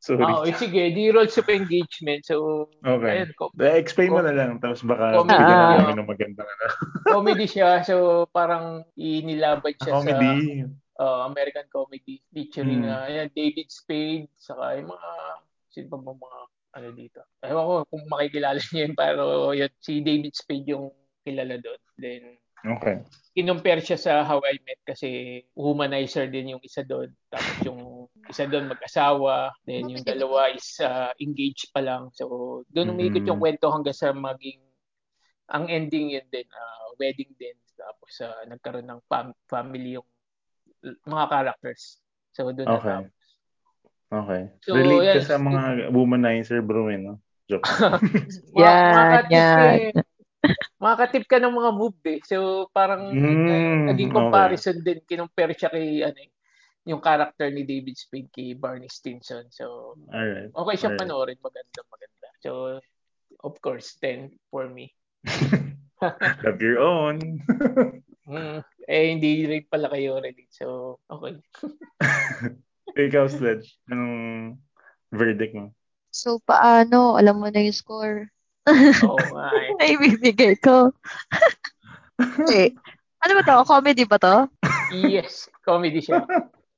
Sorry. Oh, eh, sige, di rules of engagement. So, okay. Ayun, ko, explain ko, mo na lang, tapos baka bigyan na namin ng maganda na. Comedy siya, so parang inilabad siya comedy. Sa uh, American comedy. Featuring hmm. uh, David Spade, saka yung mga, sino ba mga, mga ano dito? Ewan ko kung makikilala niyo yun, pero yun, si David Spade yung kilala doon. Then, okay. Kinumpare siya sa How I Met kasi humanizer din yung isa doon. Tapos yung isa doon mag-asawa. Then yung dalawa is uh, engaged pa lang. So doon umiikot yung kwento hanggang sa maging ang ending yun din. Uh, wedding din. Tapos uh, nagkaroon ng fam- family yung mga characters. So doon okay. na tapos. Okay. So, relate yes, ka sa mga womanizer bro eh, no? Joke. Yeah, yeah. Makakatip ka ng mga move eh. So parang mm, naging comparison okay. din. Kinumpare siya kay ano, yung character ni David Spade kay Barney Stinson. So right. okay siya right. panoorin. Maganda maganda. So of course ten for me. Love your own. mm, eh hindi rin pala kayo relate. So okay. Ikaw Sledge, anong verdict mo? So paano? Alam mo na yung score. Oh my. Naibigay ko. Wait. Ano ba to? Comedy ba to? Yes. Comedy siya.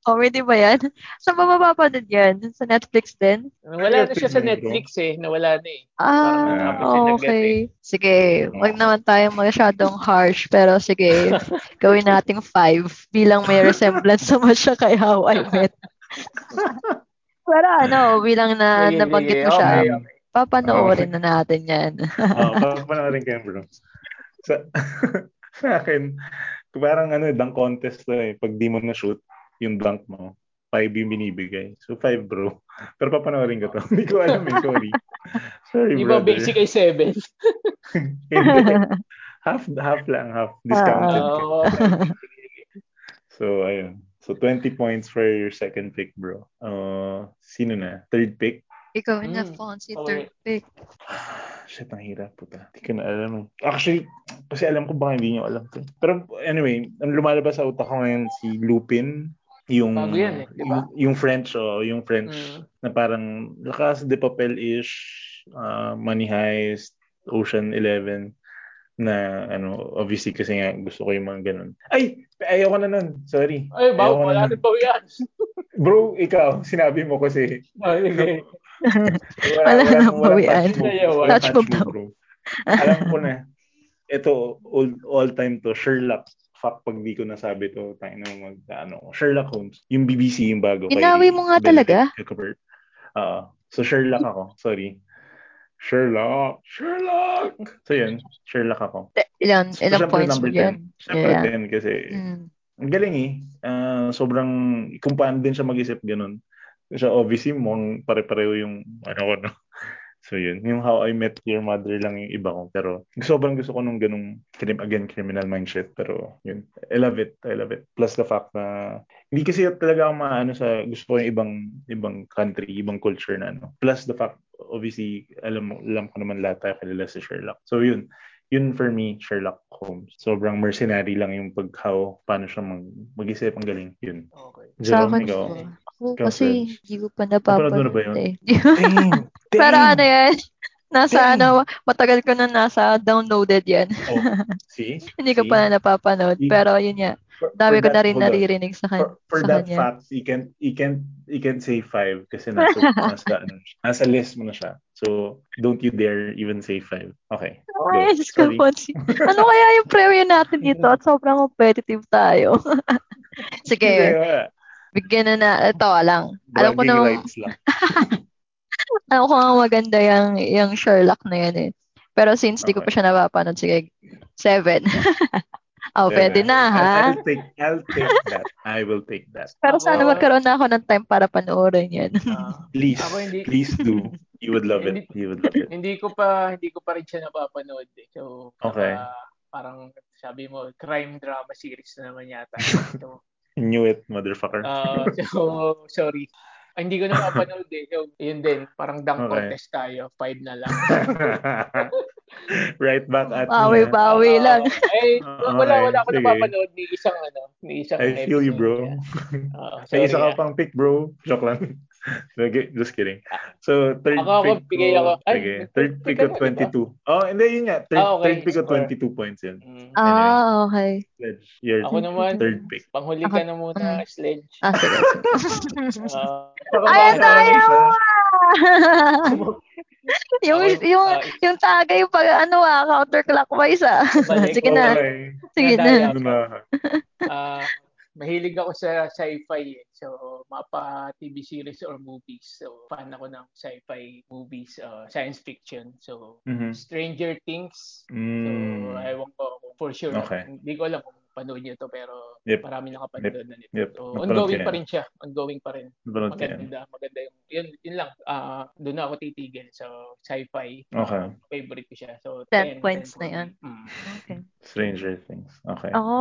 Comedy ba yan? Saan ba mapapanood yan? Sa Netflix din? Wala na siya sa Netflix eh. Nawala na eh. Ah, oh, okay. Sige. Wag naman tayo masyadong harsh. Pero sige. Gawin nating five. Bilang may resemblance naman siya kay How I Met. Pero ano, bilang na nabanggit mo siya. Okay, okay. Papanoorin oh, okay. na natin yan. Oo, oh, papanoorin kayo bro. Sa, sa akin, parang ano, dunk contest to eh. Pag di mo na-shoot, yung dunk mo, five yung binibigay. So, five bro. Pero papanoorin ko to. Hindi ko alam eh, sorry. Sorry bro. Iba basic ay seven. half half lang, half discounted. Oh. So, ayun. So, twenty points for your second pick bro. Uh, sino na? Third pick? Ikaw na, mm. Fonzie, third pick. Shit, ang hirap, puta. Hindi ko na alam. Eh. Actually, kasi alam ko baka hindi nyo alam ko. Pero anyway, ang lumalabas sa utak ko ngayon si Lupin. Yung, yan, eh, diba? yung, yung French, oh, yung French mm. na parang La Casa de Papel-ish, uh, Money Heist, Ocean Eleven, na ano, obviously kasi nga gusto ko yung mga ganun. Ay! Ayaw ko na nun. Sorry. Ay, baw, wala na baw yan. Bro, ikaw, sinabi mo kasi. Ay, okay. Wala nang bawian. Touch move daw. Alam ko na. Ito, all, all time to. Sherlock. Fuck, pag di ko nasabi to. Tayo na mag, ano, Sherlock Holmes. Yung B B C, yung bago. Inawi mo nga talaga? Uh, so, Sherlock ako. Sorry. Sherlock. Sherlock! So, yun. Sherlock ako. Ilan, so, ilang points mo yan? Siyempre yeah. ten kasi. Mm. Ang galing eh. Uh, sobrang, kung paano din siya mag-isip ganun. So obviously mong pare-pareho yung ano ko no. So yun, yung How I Met Your Mother lang yung iba ko pero sobrang gusto ko nung ganung again criminal mindset pero yun. I love it, I love it. Plus the fact na hindi kasi talaga ako maano sa gusto ko yung ibang ibang country, ibang culture na ano. Plus the fact obviously alam alam ko naman lahat tayo kilala si Sherlock. So yun. Yun for me, Sherlock Holmes. Sobrang mercenary lang yung paghaw, paano siya mag, mag-isip, ang galing. Yun. Okay. Jerome, ikaw. Ako kasi, French. Hindi ko pa napapanood eh. Damn, damn. Para ano yan? Nasa damn. Ano, matagal ko na nasa downloaded yan. Oh, see? Hindi see? Ko pa na napapanood. See? Pero yun yan. Dami ko na rin naririnig sa kanya. For, for that kanya. Fact, you can't, you, can't, you can't say five kasi nasa, nasa, nasa list mo na siya. So, don't you dare even say five. Okay. Ay, just go, Fonzie. Ano kaya yung preview natin dito? At sobrang competitive tayo. Sige. Bigyan na na. Ito lang. Alam ko na. Alam ko nga maganda yung, yung Sherlock na yan eh. Pero since okay. di ko pa siya napapanood, sige, seven. Oh, yeah, pwede na, ha? I'll take, I'll take that. I will take that. Pero sana magkaroon na ako ng time para panoorin yan. Uh, please, hindi, please do. You would love hindi, it. You would love it. Hindi ko pa, hindi ko pa rin siya napapanood. Eh. So, okay. Uh, parang sabi mo, crime drama series na naman yata. So, knew it, motherfucker. Uh, so, sorry. Ay, hindi ko napapanood eh. So, yun din. Parang dunk okay. contest tayo. Five na lang. Right back at bawi, me. Bawi-bawi uh, lang. Ay, uh, wala, wala okay. ako napapanood. May isang ano. May isang I feel you, bro. Uh, May isa ka pang pick, bro. Joke lang. Just kidding. So, third ako, pick ako, bigay ako. Ay, okay. Third pick ko twenty-two. Diba? Oh, hindi, yun nga. Third, ah, okay. Third pick ko twenty-two points yun. Mm. Anyway. Ah, okay. Sledge. Your ako naman, third pick. Panghuli ka na muna, uh, Sledge. Ah, sige. Ay, tayo! yung yung uh, yung tagay pag ano ah counterclockwise ah. Sige na. Okay. Sige na. Ah, uh, mahilig ako sa sci-fi eh. So, mapa T V series or movies. So, fan ako ng sci-fi movies, uh, science fiction. So, mm-hmm. Stranger Things. Mm. So, ewan ko for sure. Okay. Hindi ko alam kung panood niyo to pero yep. marami nakapanood yep. na nito. Yep. So, ongoing pa rin siya. Ongoing pa rin. Maganda, maganda yung yun, yun lang. Uh, doon ako titigil. So, sci-fi. Okay. Uh, favorite ko siya. So, ten points na yun. Mm. Okay. Stranger Things. Okay. Ako,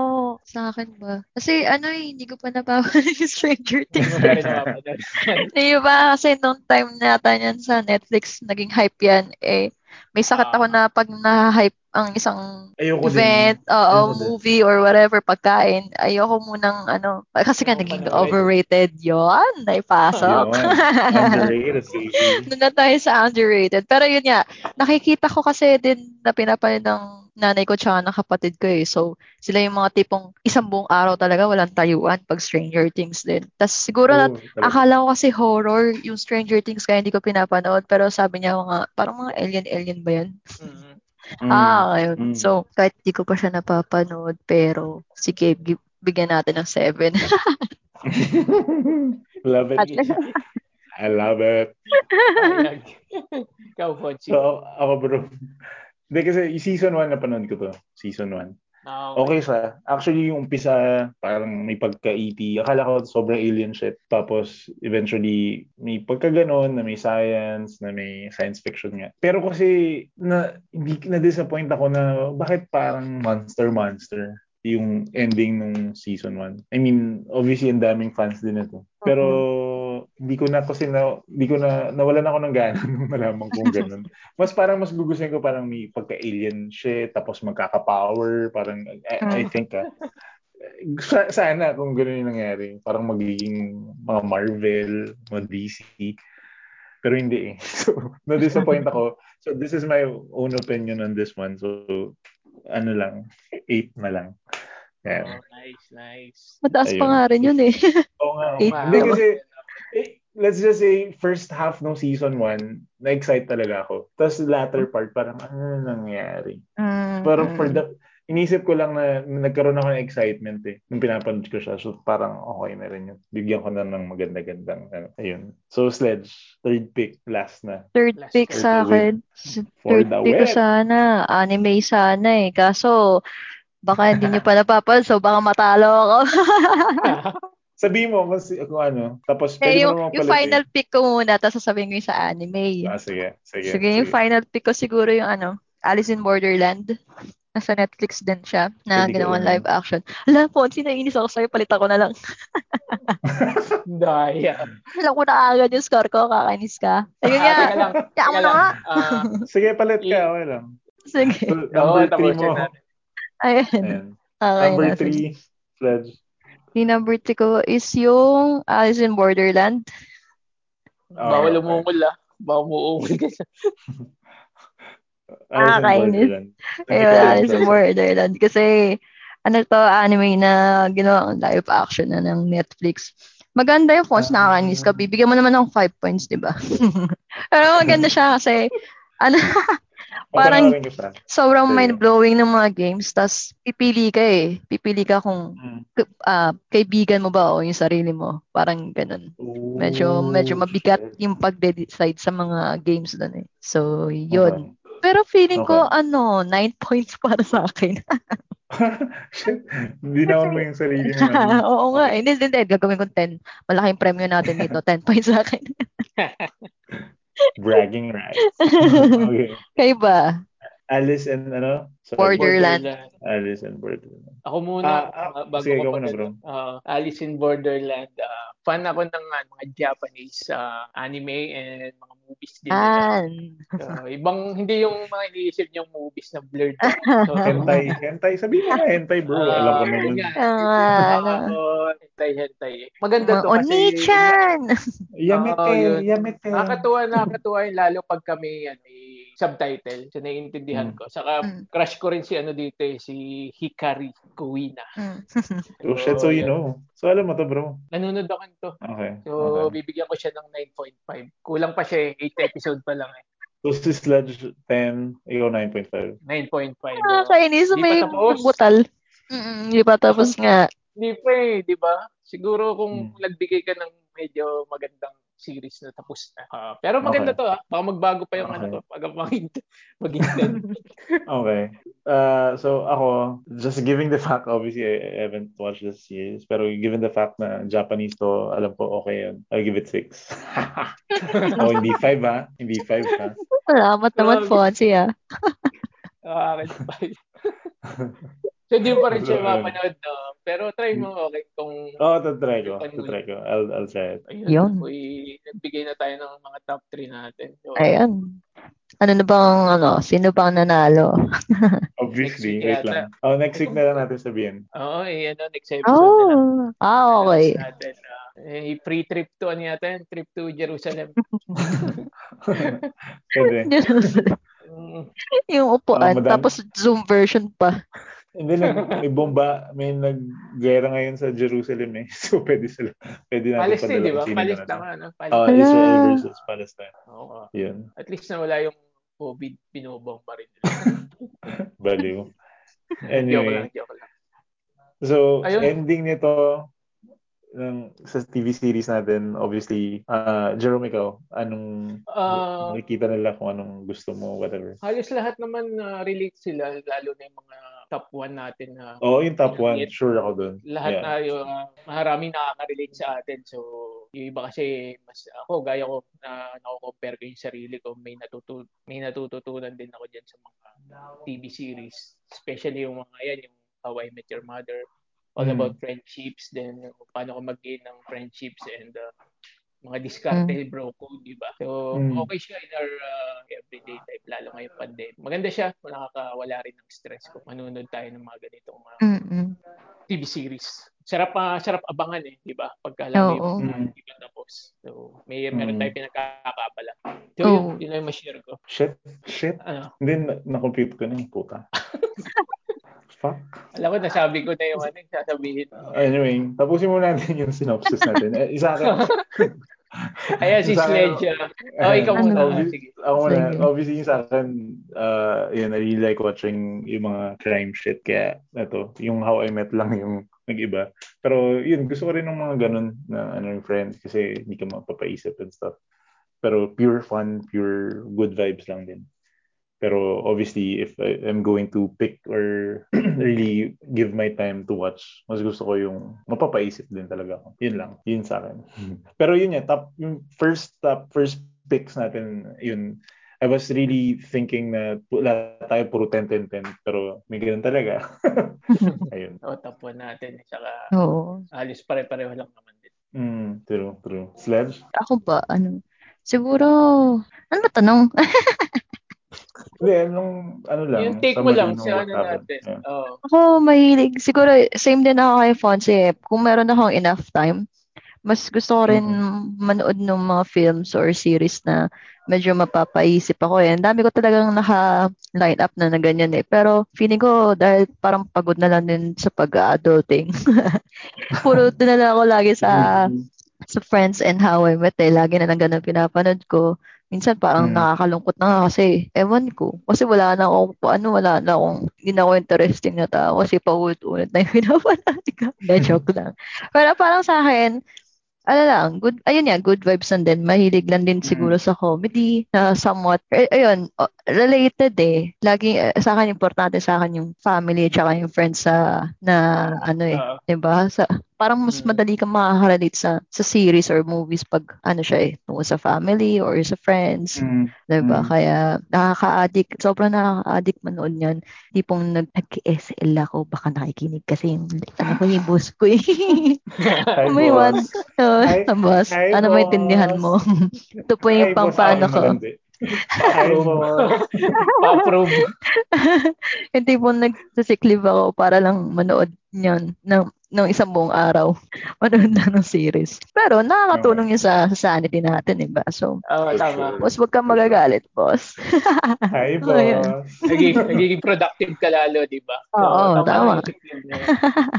sa akin ba? Kasi ano eh, hindi ko pa napawala yung Stranger Things. Hindi ba? Kasi nung time nata niyan sa Netflix, naging hype yan eh. May sakit ako na pag na-hype ang isang ayoko event, uh, movie, din. Or whatever, pagkain, ayoko munang, ano, kasi nga, oh, naging panaway. Overrated yon naipasok. Underrated. Doon na tayo sa underrated. Pero yun nga, nakikita ko kasi din na pinapanood ng nanay ko tsaka ng kapatid ko eh. So, sila yung mga tipong isang buong araw talaga walang tayuan pag Stranger Things din. Tapos siguro oh, na, akala ko kasi horror yung Stranger Things kaya hindi ko pinapanood. Pero sabi niya mga, parang mga alien-alien ba yan? Mm-hmm. Ah, ayun. Mm-hmm. So, kahit hindi ko pa siya napapanood pero sige, bigyan natin ng seven. Love it. I love it. Ikaw, Fonzie. So, ako bro. Hindi kasi season one na panood ko to. Season one. Oh, okay. Okay siya. Actually, yung umpisa, parang may pagka-eighty. Akala ko sobrang alien shit. Tapos, eventually, may pagkaganon na may science, na may science fiction nga. Pero kasi, na, na-disappoint ako na bakit parang monster-monster yung ending ng season one. I mean, obviously, ang daming fans din ito. Pero... Mm-hmm. Hindi ko na kasi na, hindi ko na, nawalan ako ng gana nung nalaman kong ganun. Mas parang mas gugustuhin ko parang may pagka-alien shit, tapos magkaka-power, parang, I, I think ah. Sana kung ganun yung nangyari. Parang magiging mga Marvel, mga D C. Pero hindi eh. So, na-disappoint ako. So, this is my own opinion on this one. So, ano lang, eight na lang. Yeah. Oh, nice, nice. Mataas pa nga rin yun eh. Oo nga. Hindi kasi, Eh, let's just say, first half ng season one, na-excite talaga ako. Tapos latter part, parang ano nangyari? Mm-hmm. Pero for the, inisip ko lang na nagkaroon ako ng excitement eh, nung pinapanood ko siya. So parang okay na rin yun. Bigyan ko na ng maganda-gandang, ano, ayun. So Sledge, third pick, last na. Third last pick sa akin. Third pick ko sana, anime sana eh. Kaso, baka hindi nyo pa napapal, so baka matalo ako. Sabihin mo kasi kung ano. Tapos hey, yung, yung final pick ko muna tapos sasabihin ko yung sa anime. Ah, sige, sige. Sige, yung sige. Final pick ko siguro yung ano, Alice in Borderland. Nasa Netflix din siya na ginawang live action. Alam po, sinainis ako sa'yo, palitan ko na lang. Daya. Alam ko na agad yung score ko, kakainis ka. Ayun nga. Kaya ako na nga. Sige, palit ka. Okay lang. Sige. So, number three oh, mo. Ayan. Okay, number three, Sledge. Yung number two ko is yung Alice in Borderland. Oh, bawal umungol ah. Bawal umuungol ka siya. Ah, kainis. Ayun, Alice in Borderland. Kasi, ano to, anime na ginawa live action na ng Netflix. Maganda yung fonts, nakakainis ka. Bibigyan mo naman ng five points, di ba? Pero maganda siya kasi, ano, parang sobrang mind-blowing ng mga games. Tapos, pipili ka eh. Pipili ka kung uh, kaibigan mo ba o yung sarili mo. Parang ganun. Medyo, medyo mabigat yung pag-decide sa mga games doon eh. So, yun. Okay. Pero feeling okay. ko, ano, nine points para sa akin. Binaon mo yung sarili mo. Oo nga. Hindi, hindi. Gagawin kong ten. Malaking premyo natin dito. ten points sa akin. Bragging rights. Okay. Kayo ba? Alice and ano? Sorry, Borderland. Borderland. Alice and Borderland. Ako muna, ah, ah, bago sige, ko na, bro. Uh, Alice in Borderland. Uh, fan ako ng uh, mga Japanese uh, anime and mga movies din. Ah. Uh, ibang, hindi yung mga iniisip niyong movies na blurred. So, hentai, hentai. Sabihin mo na hentai, bro. Uh, Alam ko na yun. Hentai, hentai. Maganda to kasi. Oni-chan! Yamete, yamete. Nakakatuwa, nakakatuwa yung lalo pag kami yan, may subtitle. So, naiintindihan ko. Saka, crush ko rin si ano dito, si Hikari Kuina. Oh, shit, so you know. So, alam mo to, bro. Nanunod ako nito. Okay. So, okay. Bibigyan ko siya ng nine point five. Kulang pa siya, eight episode pa lang eh. So, si Sledge ten, ikaw nine point five. nine point five. Ah, kainis. May butal. Mm-mm, di pa tapos so, nga. Hindi pa eh, di ba? Siguro kung hmm. nagbigay ka ng medyo magandang series na tapos na. Uh, pero maganda okay. to ha. Baka magbago pa yung okay. ano to. Pag mag-intend. Okay. Uh, so ako, just given the fact, obviously I haven't watched this series, pero given the fact na Japanese to, alam ko okay yun. I'll give it six. Oh, hindi five ha. Hindi five ha. Salamat naman po siya. Ah, akin five. So, di pa rin siya mapanood, no? Pero try mo, okay, kung... Oo, oh, tatry ko. Tatry ko. I'll, I'll try it. Ayun. Yun. Uy, nagbigay na tayo ng mga top three natin. So, ayun. Ano na bang, ano, sino bang nanalo? Obviously, wait lang. Oh, next week na lang natin sabihin. Oo, oh, eh, ano, next episode oh. na lang. Ah, okay. Natin, uh, eh, pre-trip to, ano yata, trip to Jerusalem. Pwede. Yung upuan, oh, tapos Zoom version pa. Hindi nag may bomba, may nag-gera ngayon sa Jerusalem eh. So pwede sila, pwede natin Palestine, di ba? Palestine nga, no? Palestine. Uh, Israel versus Palestine. Oo. Yun. At least na wala yung COVID, binobomba rin nila. Baliw. Anyway. Joke lang, joke lang. So, ayun. Ending nito ng sa T V series natin, obviously, uh, Jerome, ikaw, anong uh, makikita nila kung anong gusto mo, whatever? Halos lahat naman uh, relate sila, lalo na yung mga top one natin na uh, oh, yung top one, sure ako doon. Lahat yeah. tayo, uh, maraming nakaka-relate sa atin. So, yung iba kasi mas ako, gaya ko na nako-compare ko yung sarili ko, may natutu may natututunan din ako diyan sa mga T V series, especially yung mga yan, yung How I Met Your Mother, all mm. about friendships, then paano ko mag-gain ng friendships and uh, mga discarte mm. bro code, di ba? So, mm. okay siya in our uh, everyday type, lalo ngayong pandemic. Maganda siya, nakakawala rin ng stress kung manunod tayo ng mga ganitong mga uh, T V series. Sarap uh, sarap abangan eh, di ba? Pagka lang oh, yung oh. iba tapos. So, may meron mm. tayo pinagkakabala. So, oh. yun, yun yung ma-share ko. Shit, shit. Ano? Then, na-compute ko na yung puta. Fuck. Alam ko, nasabi ko na yung ano yung sasabihin. Anyway, tapusin muna natin yung synopsis natin. Eh, isa ka. Ayan, si Sledge. Uh, oh, ikaw muna. Obviously, ako muna. Obviously, yung sa akin, uh, yun, I really like watching yung mga crime shit. Kaya, ito, yung How I Met lang yung nag-iba. Pero, yun, gusto ko rin ng mga ganun na ano yung Friends kasi hindi ka mapapaisip and stuff. Pero, pure fun, pure good vibes lang din. Pero obviously, if I, I'm going to pick or really give my time to watch, mas gusto ko yung mapapaisip din talaga ako. Yun lang. Yun sa akin. Pero yun yan. Top, yung first top, first picks natin, yun. I was really thinking na wala tayo puro ten ten ten. Pero may ganun talaga. Ayun. O, top one natin. Saka oh. halos pare-pareho lang naman din. Mm, true, true. Sledge? Ako ba? Ano? Siguro, ano ba tanong? Hindi, anong, ano lang. Yung take mo lang siya, ano natin. Yeah. Oh. Ako, mahilig. Siguro, same din ako kay Fonzie. Kung meron akong enough time, mas gusto ko rin mm-hmm. manood ng mga films or series na medyo mapapaisip ako eh. Ang dami ko talagang naka-line up na na ganyan eh. Pero feeling ko dahil parang pagod na lang din sa pag-adulting. Puro doon na lang ako lagi sa... sa Friends and How I Met, eh, lagi na lang ganun pinapanood ko. Minsan parang mm. nakakalungkot na nga kasi, ewan ko. Kasi wala na akong, ano, wala na akong, hindi na ako interesting na tao kasi paulit-ulit na yung pinapanood ko. Eh, joke lang. Pero parang sa akin, ano lang, good, ayun yan, good vibes and then mahilig lang din siguro sa comedy na somewhat, ay, ayun, related eh. Lagi, sa akin, importante sa akin yung family at saka yung friends sa, na, ano eh, diba? Sa, Parang mas madali kang makaka-relate sa, sa series or movies pag ano siya eh, tungkol sa family or sa friends. Mm. Diba? Mm. Kaya nakaka-addict. Sobrang nakaka-addict manood niyan. Di pong nag-S L ako, baka nakikinig kasi yung, ano ko yung boss ko eh. May one. Boss, ano may tindihan mo? Ito po yung pampano ko. Pa-approve. Yung tipong nagsasiklib ako para lang manood niyan ng ng isang buong araw. Manood na ng series. Pero nakakatulong okay. yun sa, sa sanity natin, diba? So, oh, tama. Boss, wag kang magagalit, boss. Hi, boss. Nagig, nagiging productive ka lalo, diba? Oo, so, oh, tama. tama.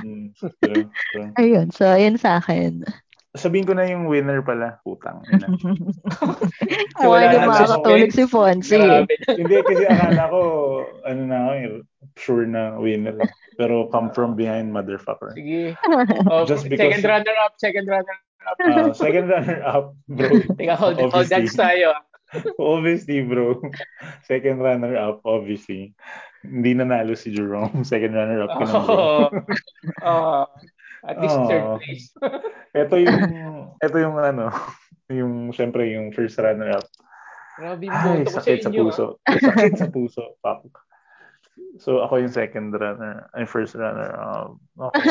mm, true, true. Ayun, so, yun sa akin. Sabihin ko na yung winner pala. Putang ina. So, wala na makakatulog si Fonzie. Hindi, kasi akala ko, ano na ako, sure na winner. Pero come from behind, motherfucker. Sige. Oh, just because... Second runner-up, second runner-up. Uh, second runner-up, bro. Teka, hold, hold that tayo. Obviously, bro. Second runner-up, obviously. Hindi nanalo si Jerome. Second runner-up ko na, bro. Oo. At least oh, third place. Ito yung, ito yung ano, yung, syempre, yung first runner-up. Grabe, ay, sakit sa, inyo, puso. sakit sa puso. Sakit sa puso. So, ako yung second runner, ay first runner. Um, okay.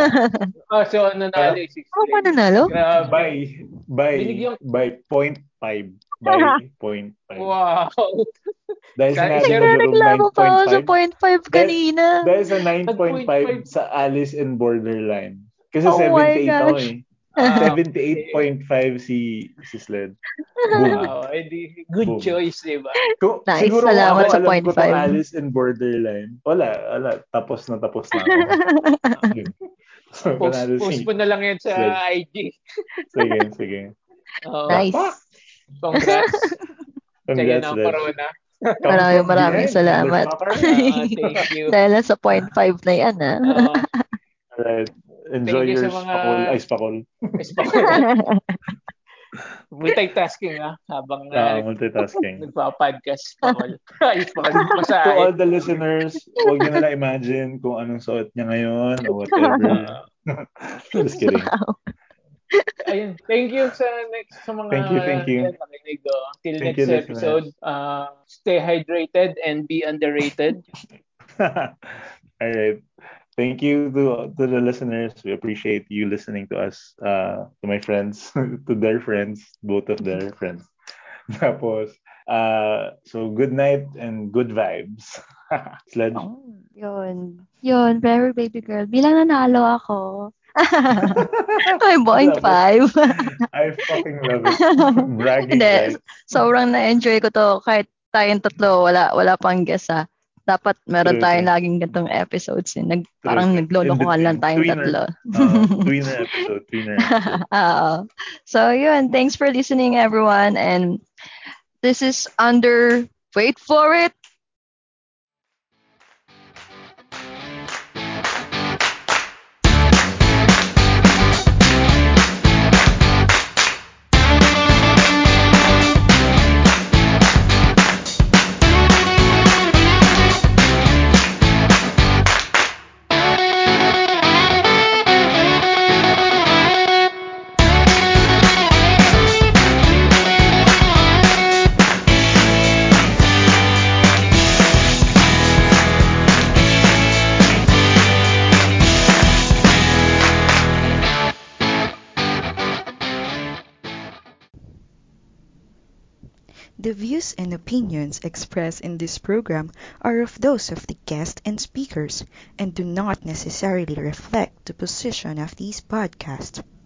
Oh, so, nanalo yung sixth place. Ako pa nanalo? By, by, Binigyan... by point five. By point five. Wow. Dahil sa natin nagreklamo pa ako sa point five kanina. Dahil sa nine point five sa Alice in Borderland. Kasi oh seventy-eight ako eh. Uh, seventy-eight point five si si Sled. Wow, edi good Boom. Choice, diba? Kung, nice, siguro salamat ako, sa point five. Siguro alam ko Alice in Borderline. Wala, wala. Tapos na, tapos na ako. So, post, post si, po na lang yan sa Sled. I G. Sige, sige. Uh, nice. Pa. Congrats. Congrats, Sled. Maraming maraming salamat. Uh, thank you. Dahil sa point five na yan, ha? Uh, Alright. Enjoy your mga... spakol. Ay, spakol. Multitasking, ha? Habang uh, multitasking. Nagpa-podcast. Spakol. Ay, spakol. To all the listeners, huwag nyo nalang imagine kung anong suot niya ngayon or whatever. Just kidding. Wow. Ayun. Thank you sa next sa mga thank you, thank you. Till thank next you, episode, uh, stay hydrated and be underrated. Alright. Thank you to to the listeners. We appreciate you listening to us, uh, to my friends, to their friends, both of their friends. Tapos, uh, so good night and good vibes. Sledge. Oh, yun. Yun, very baby girl. Bilang nanalo ako. point five. I fucking love it. Bragging. Hindi, sobrang na-enjoy ko to. Kahit tayong tatlo, wala, wala pang guess, ha. Dapat meron tayong laging gantong episodes. Eh. Nag, parang naglolokohan lang tayong tatlo. Uh, tweener episode. Tweener episode. Uh, so, yun. Thanks for listening, everyone. And this is under... Wait for it! The views and opinions expressed in this program are of those of the guest and speakers and do not necessarily reflect the position of these podcasts.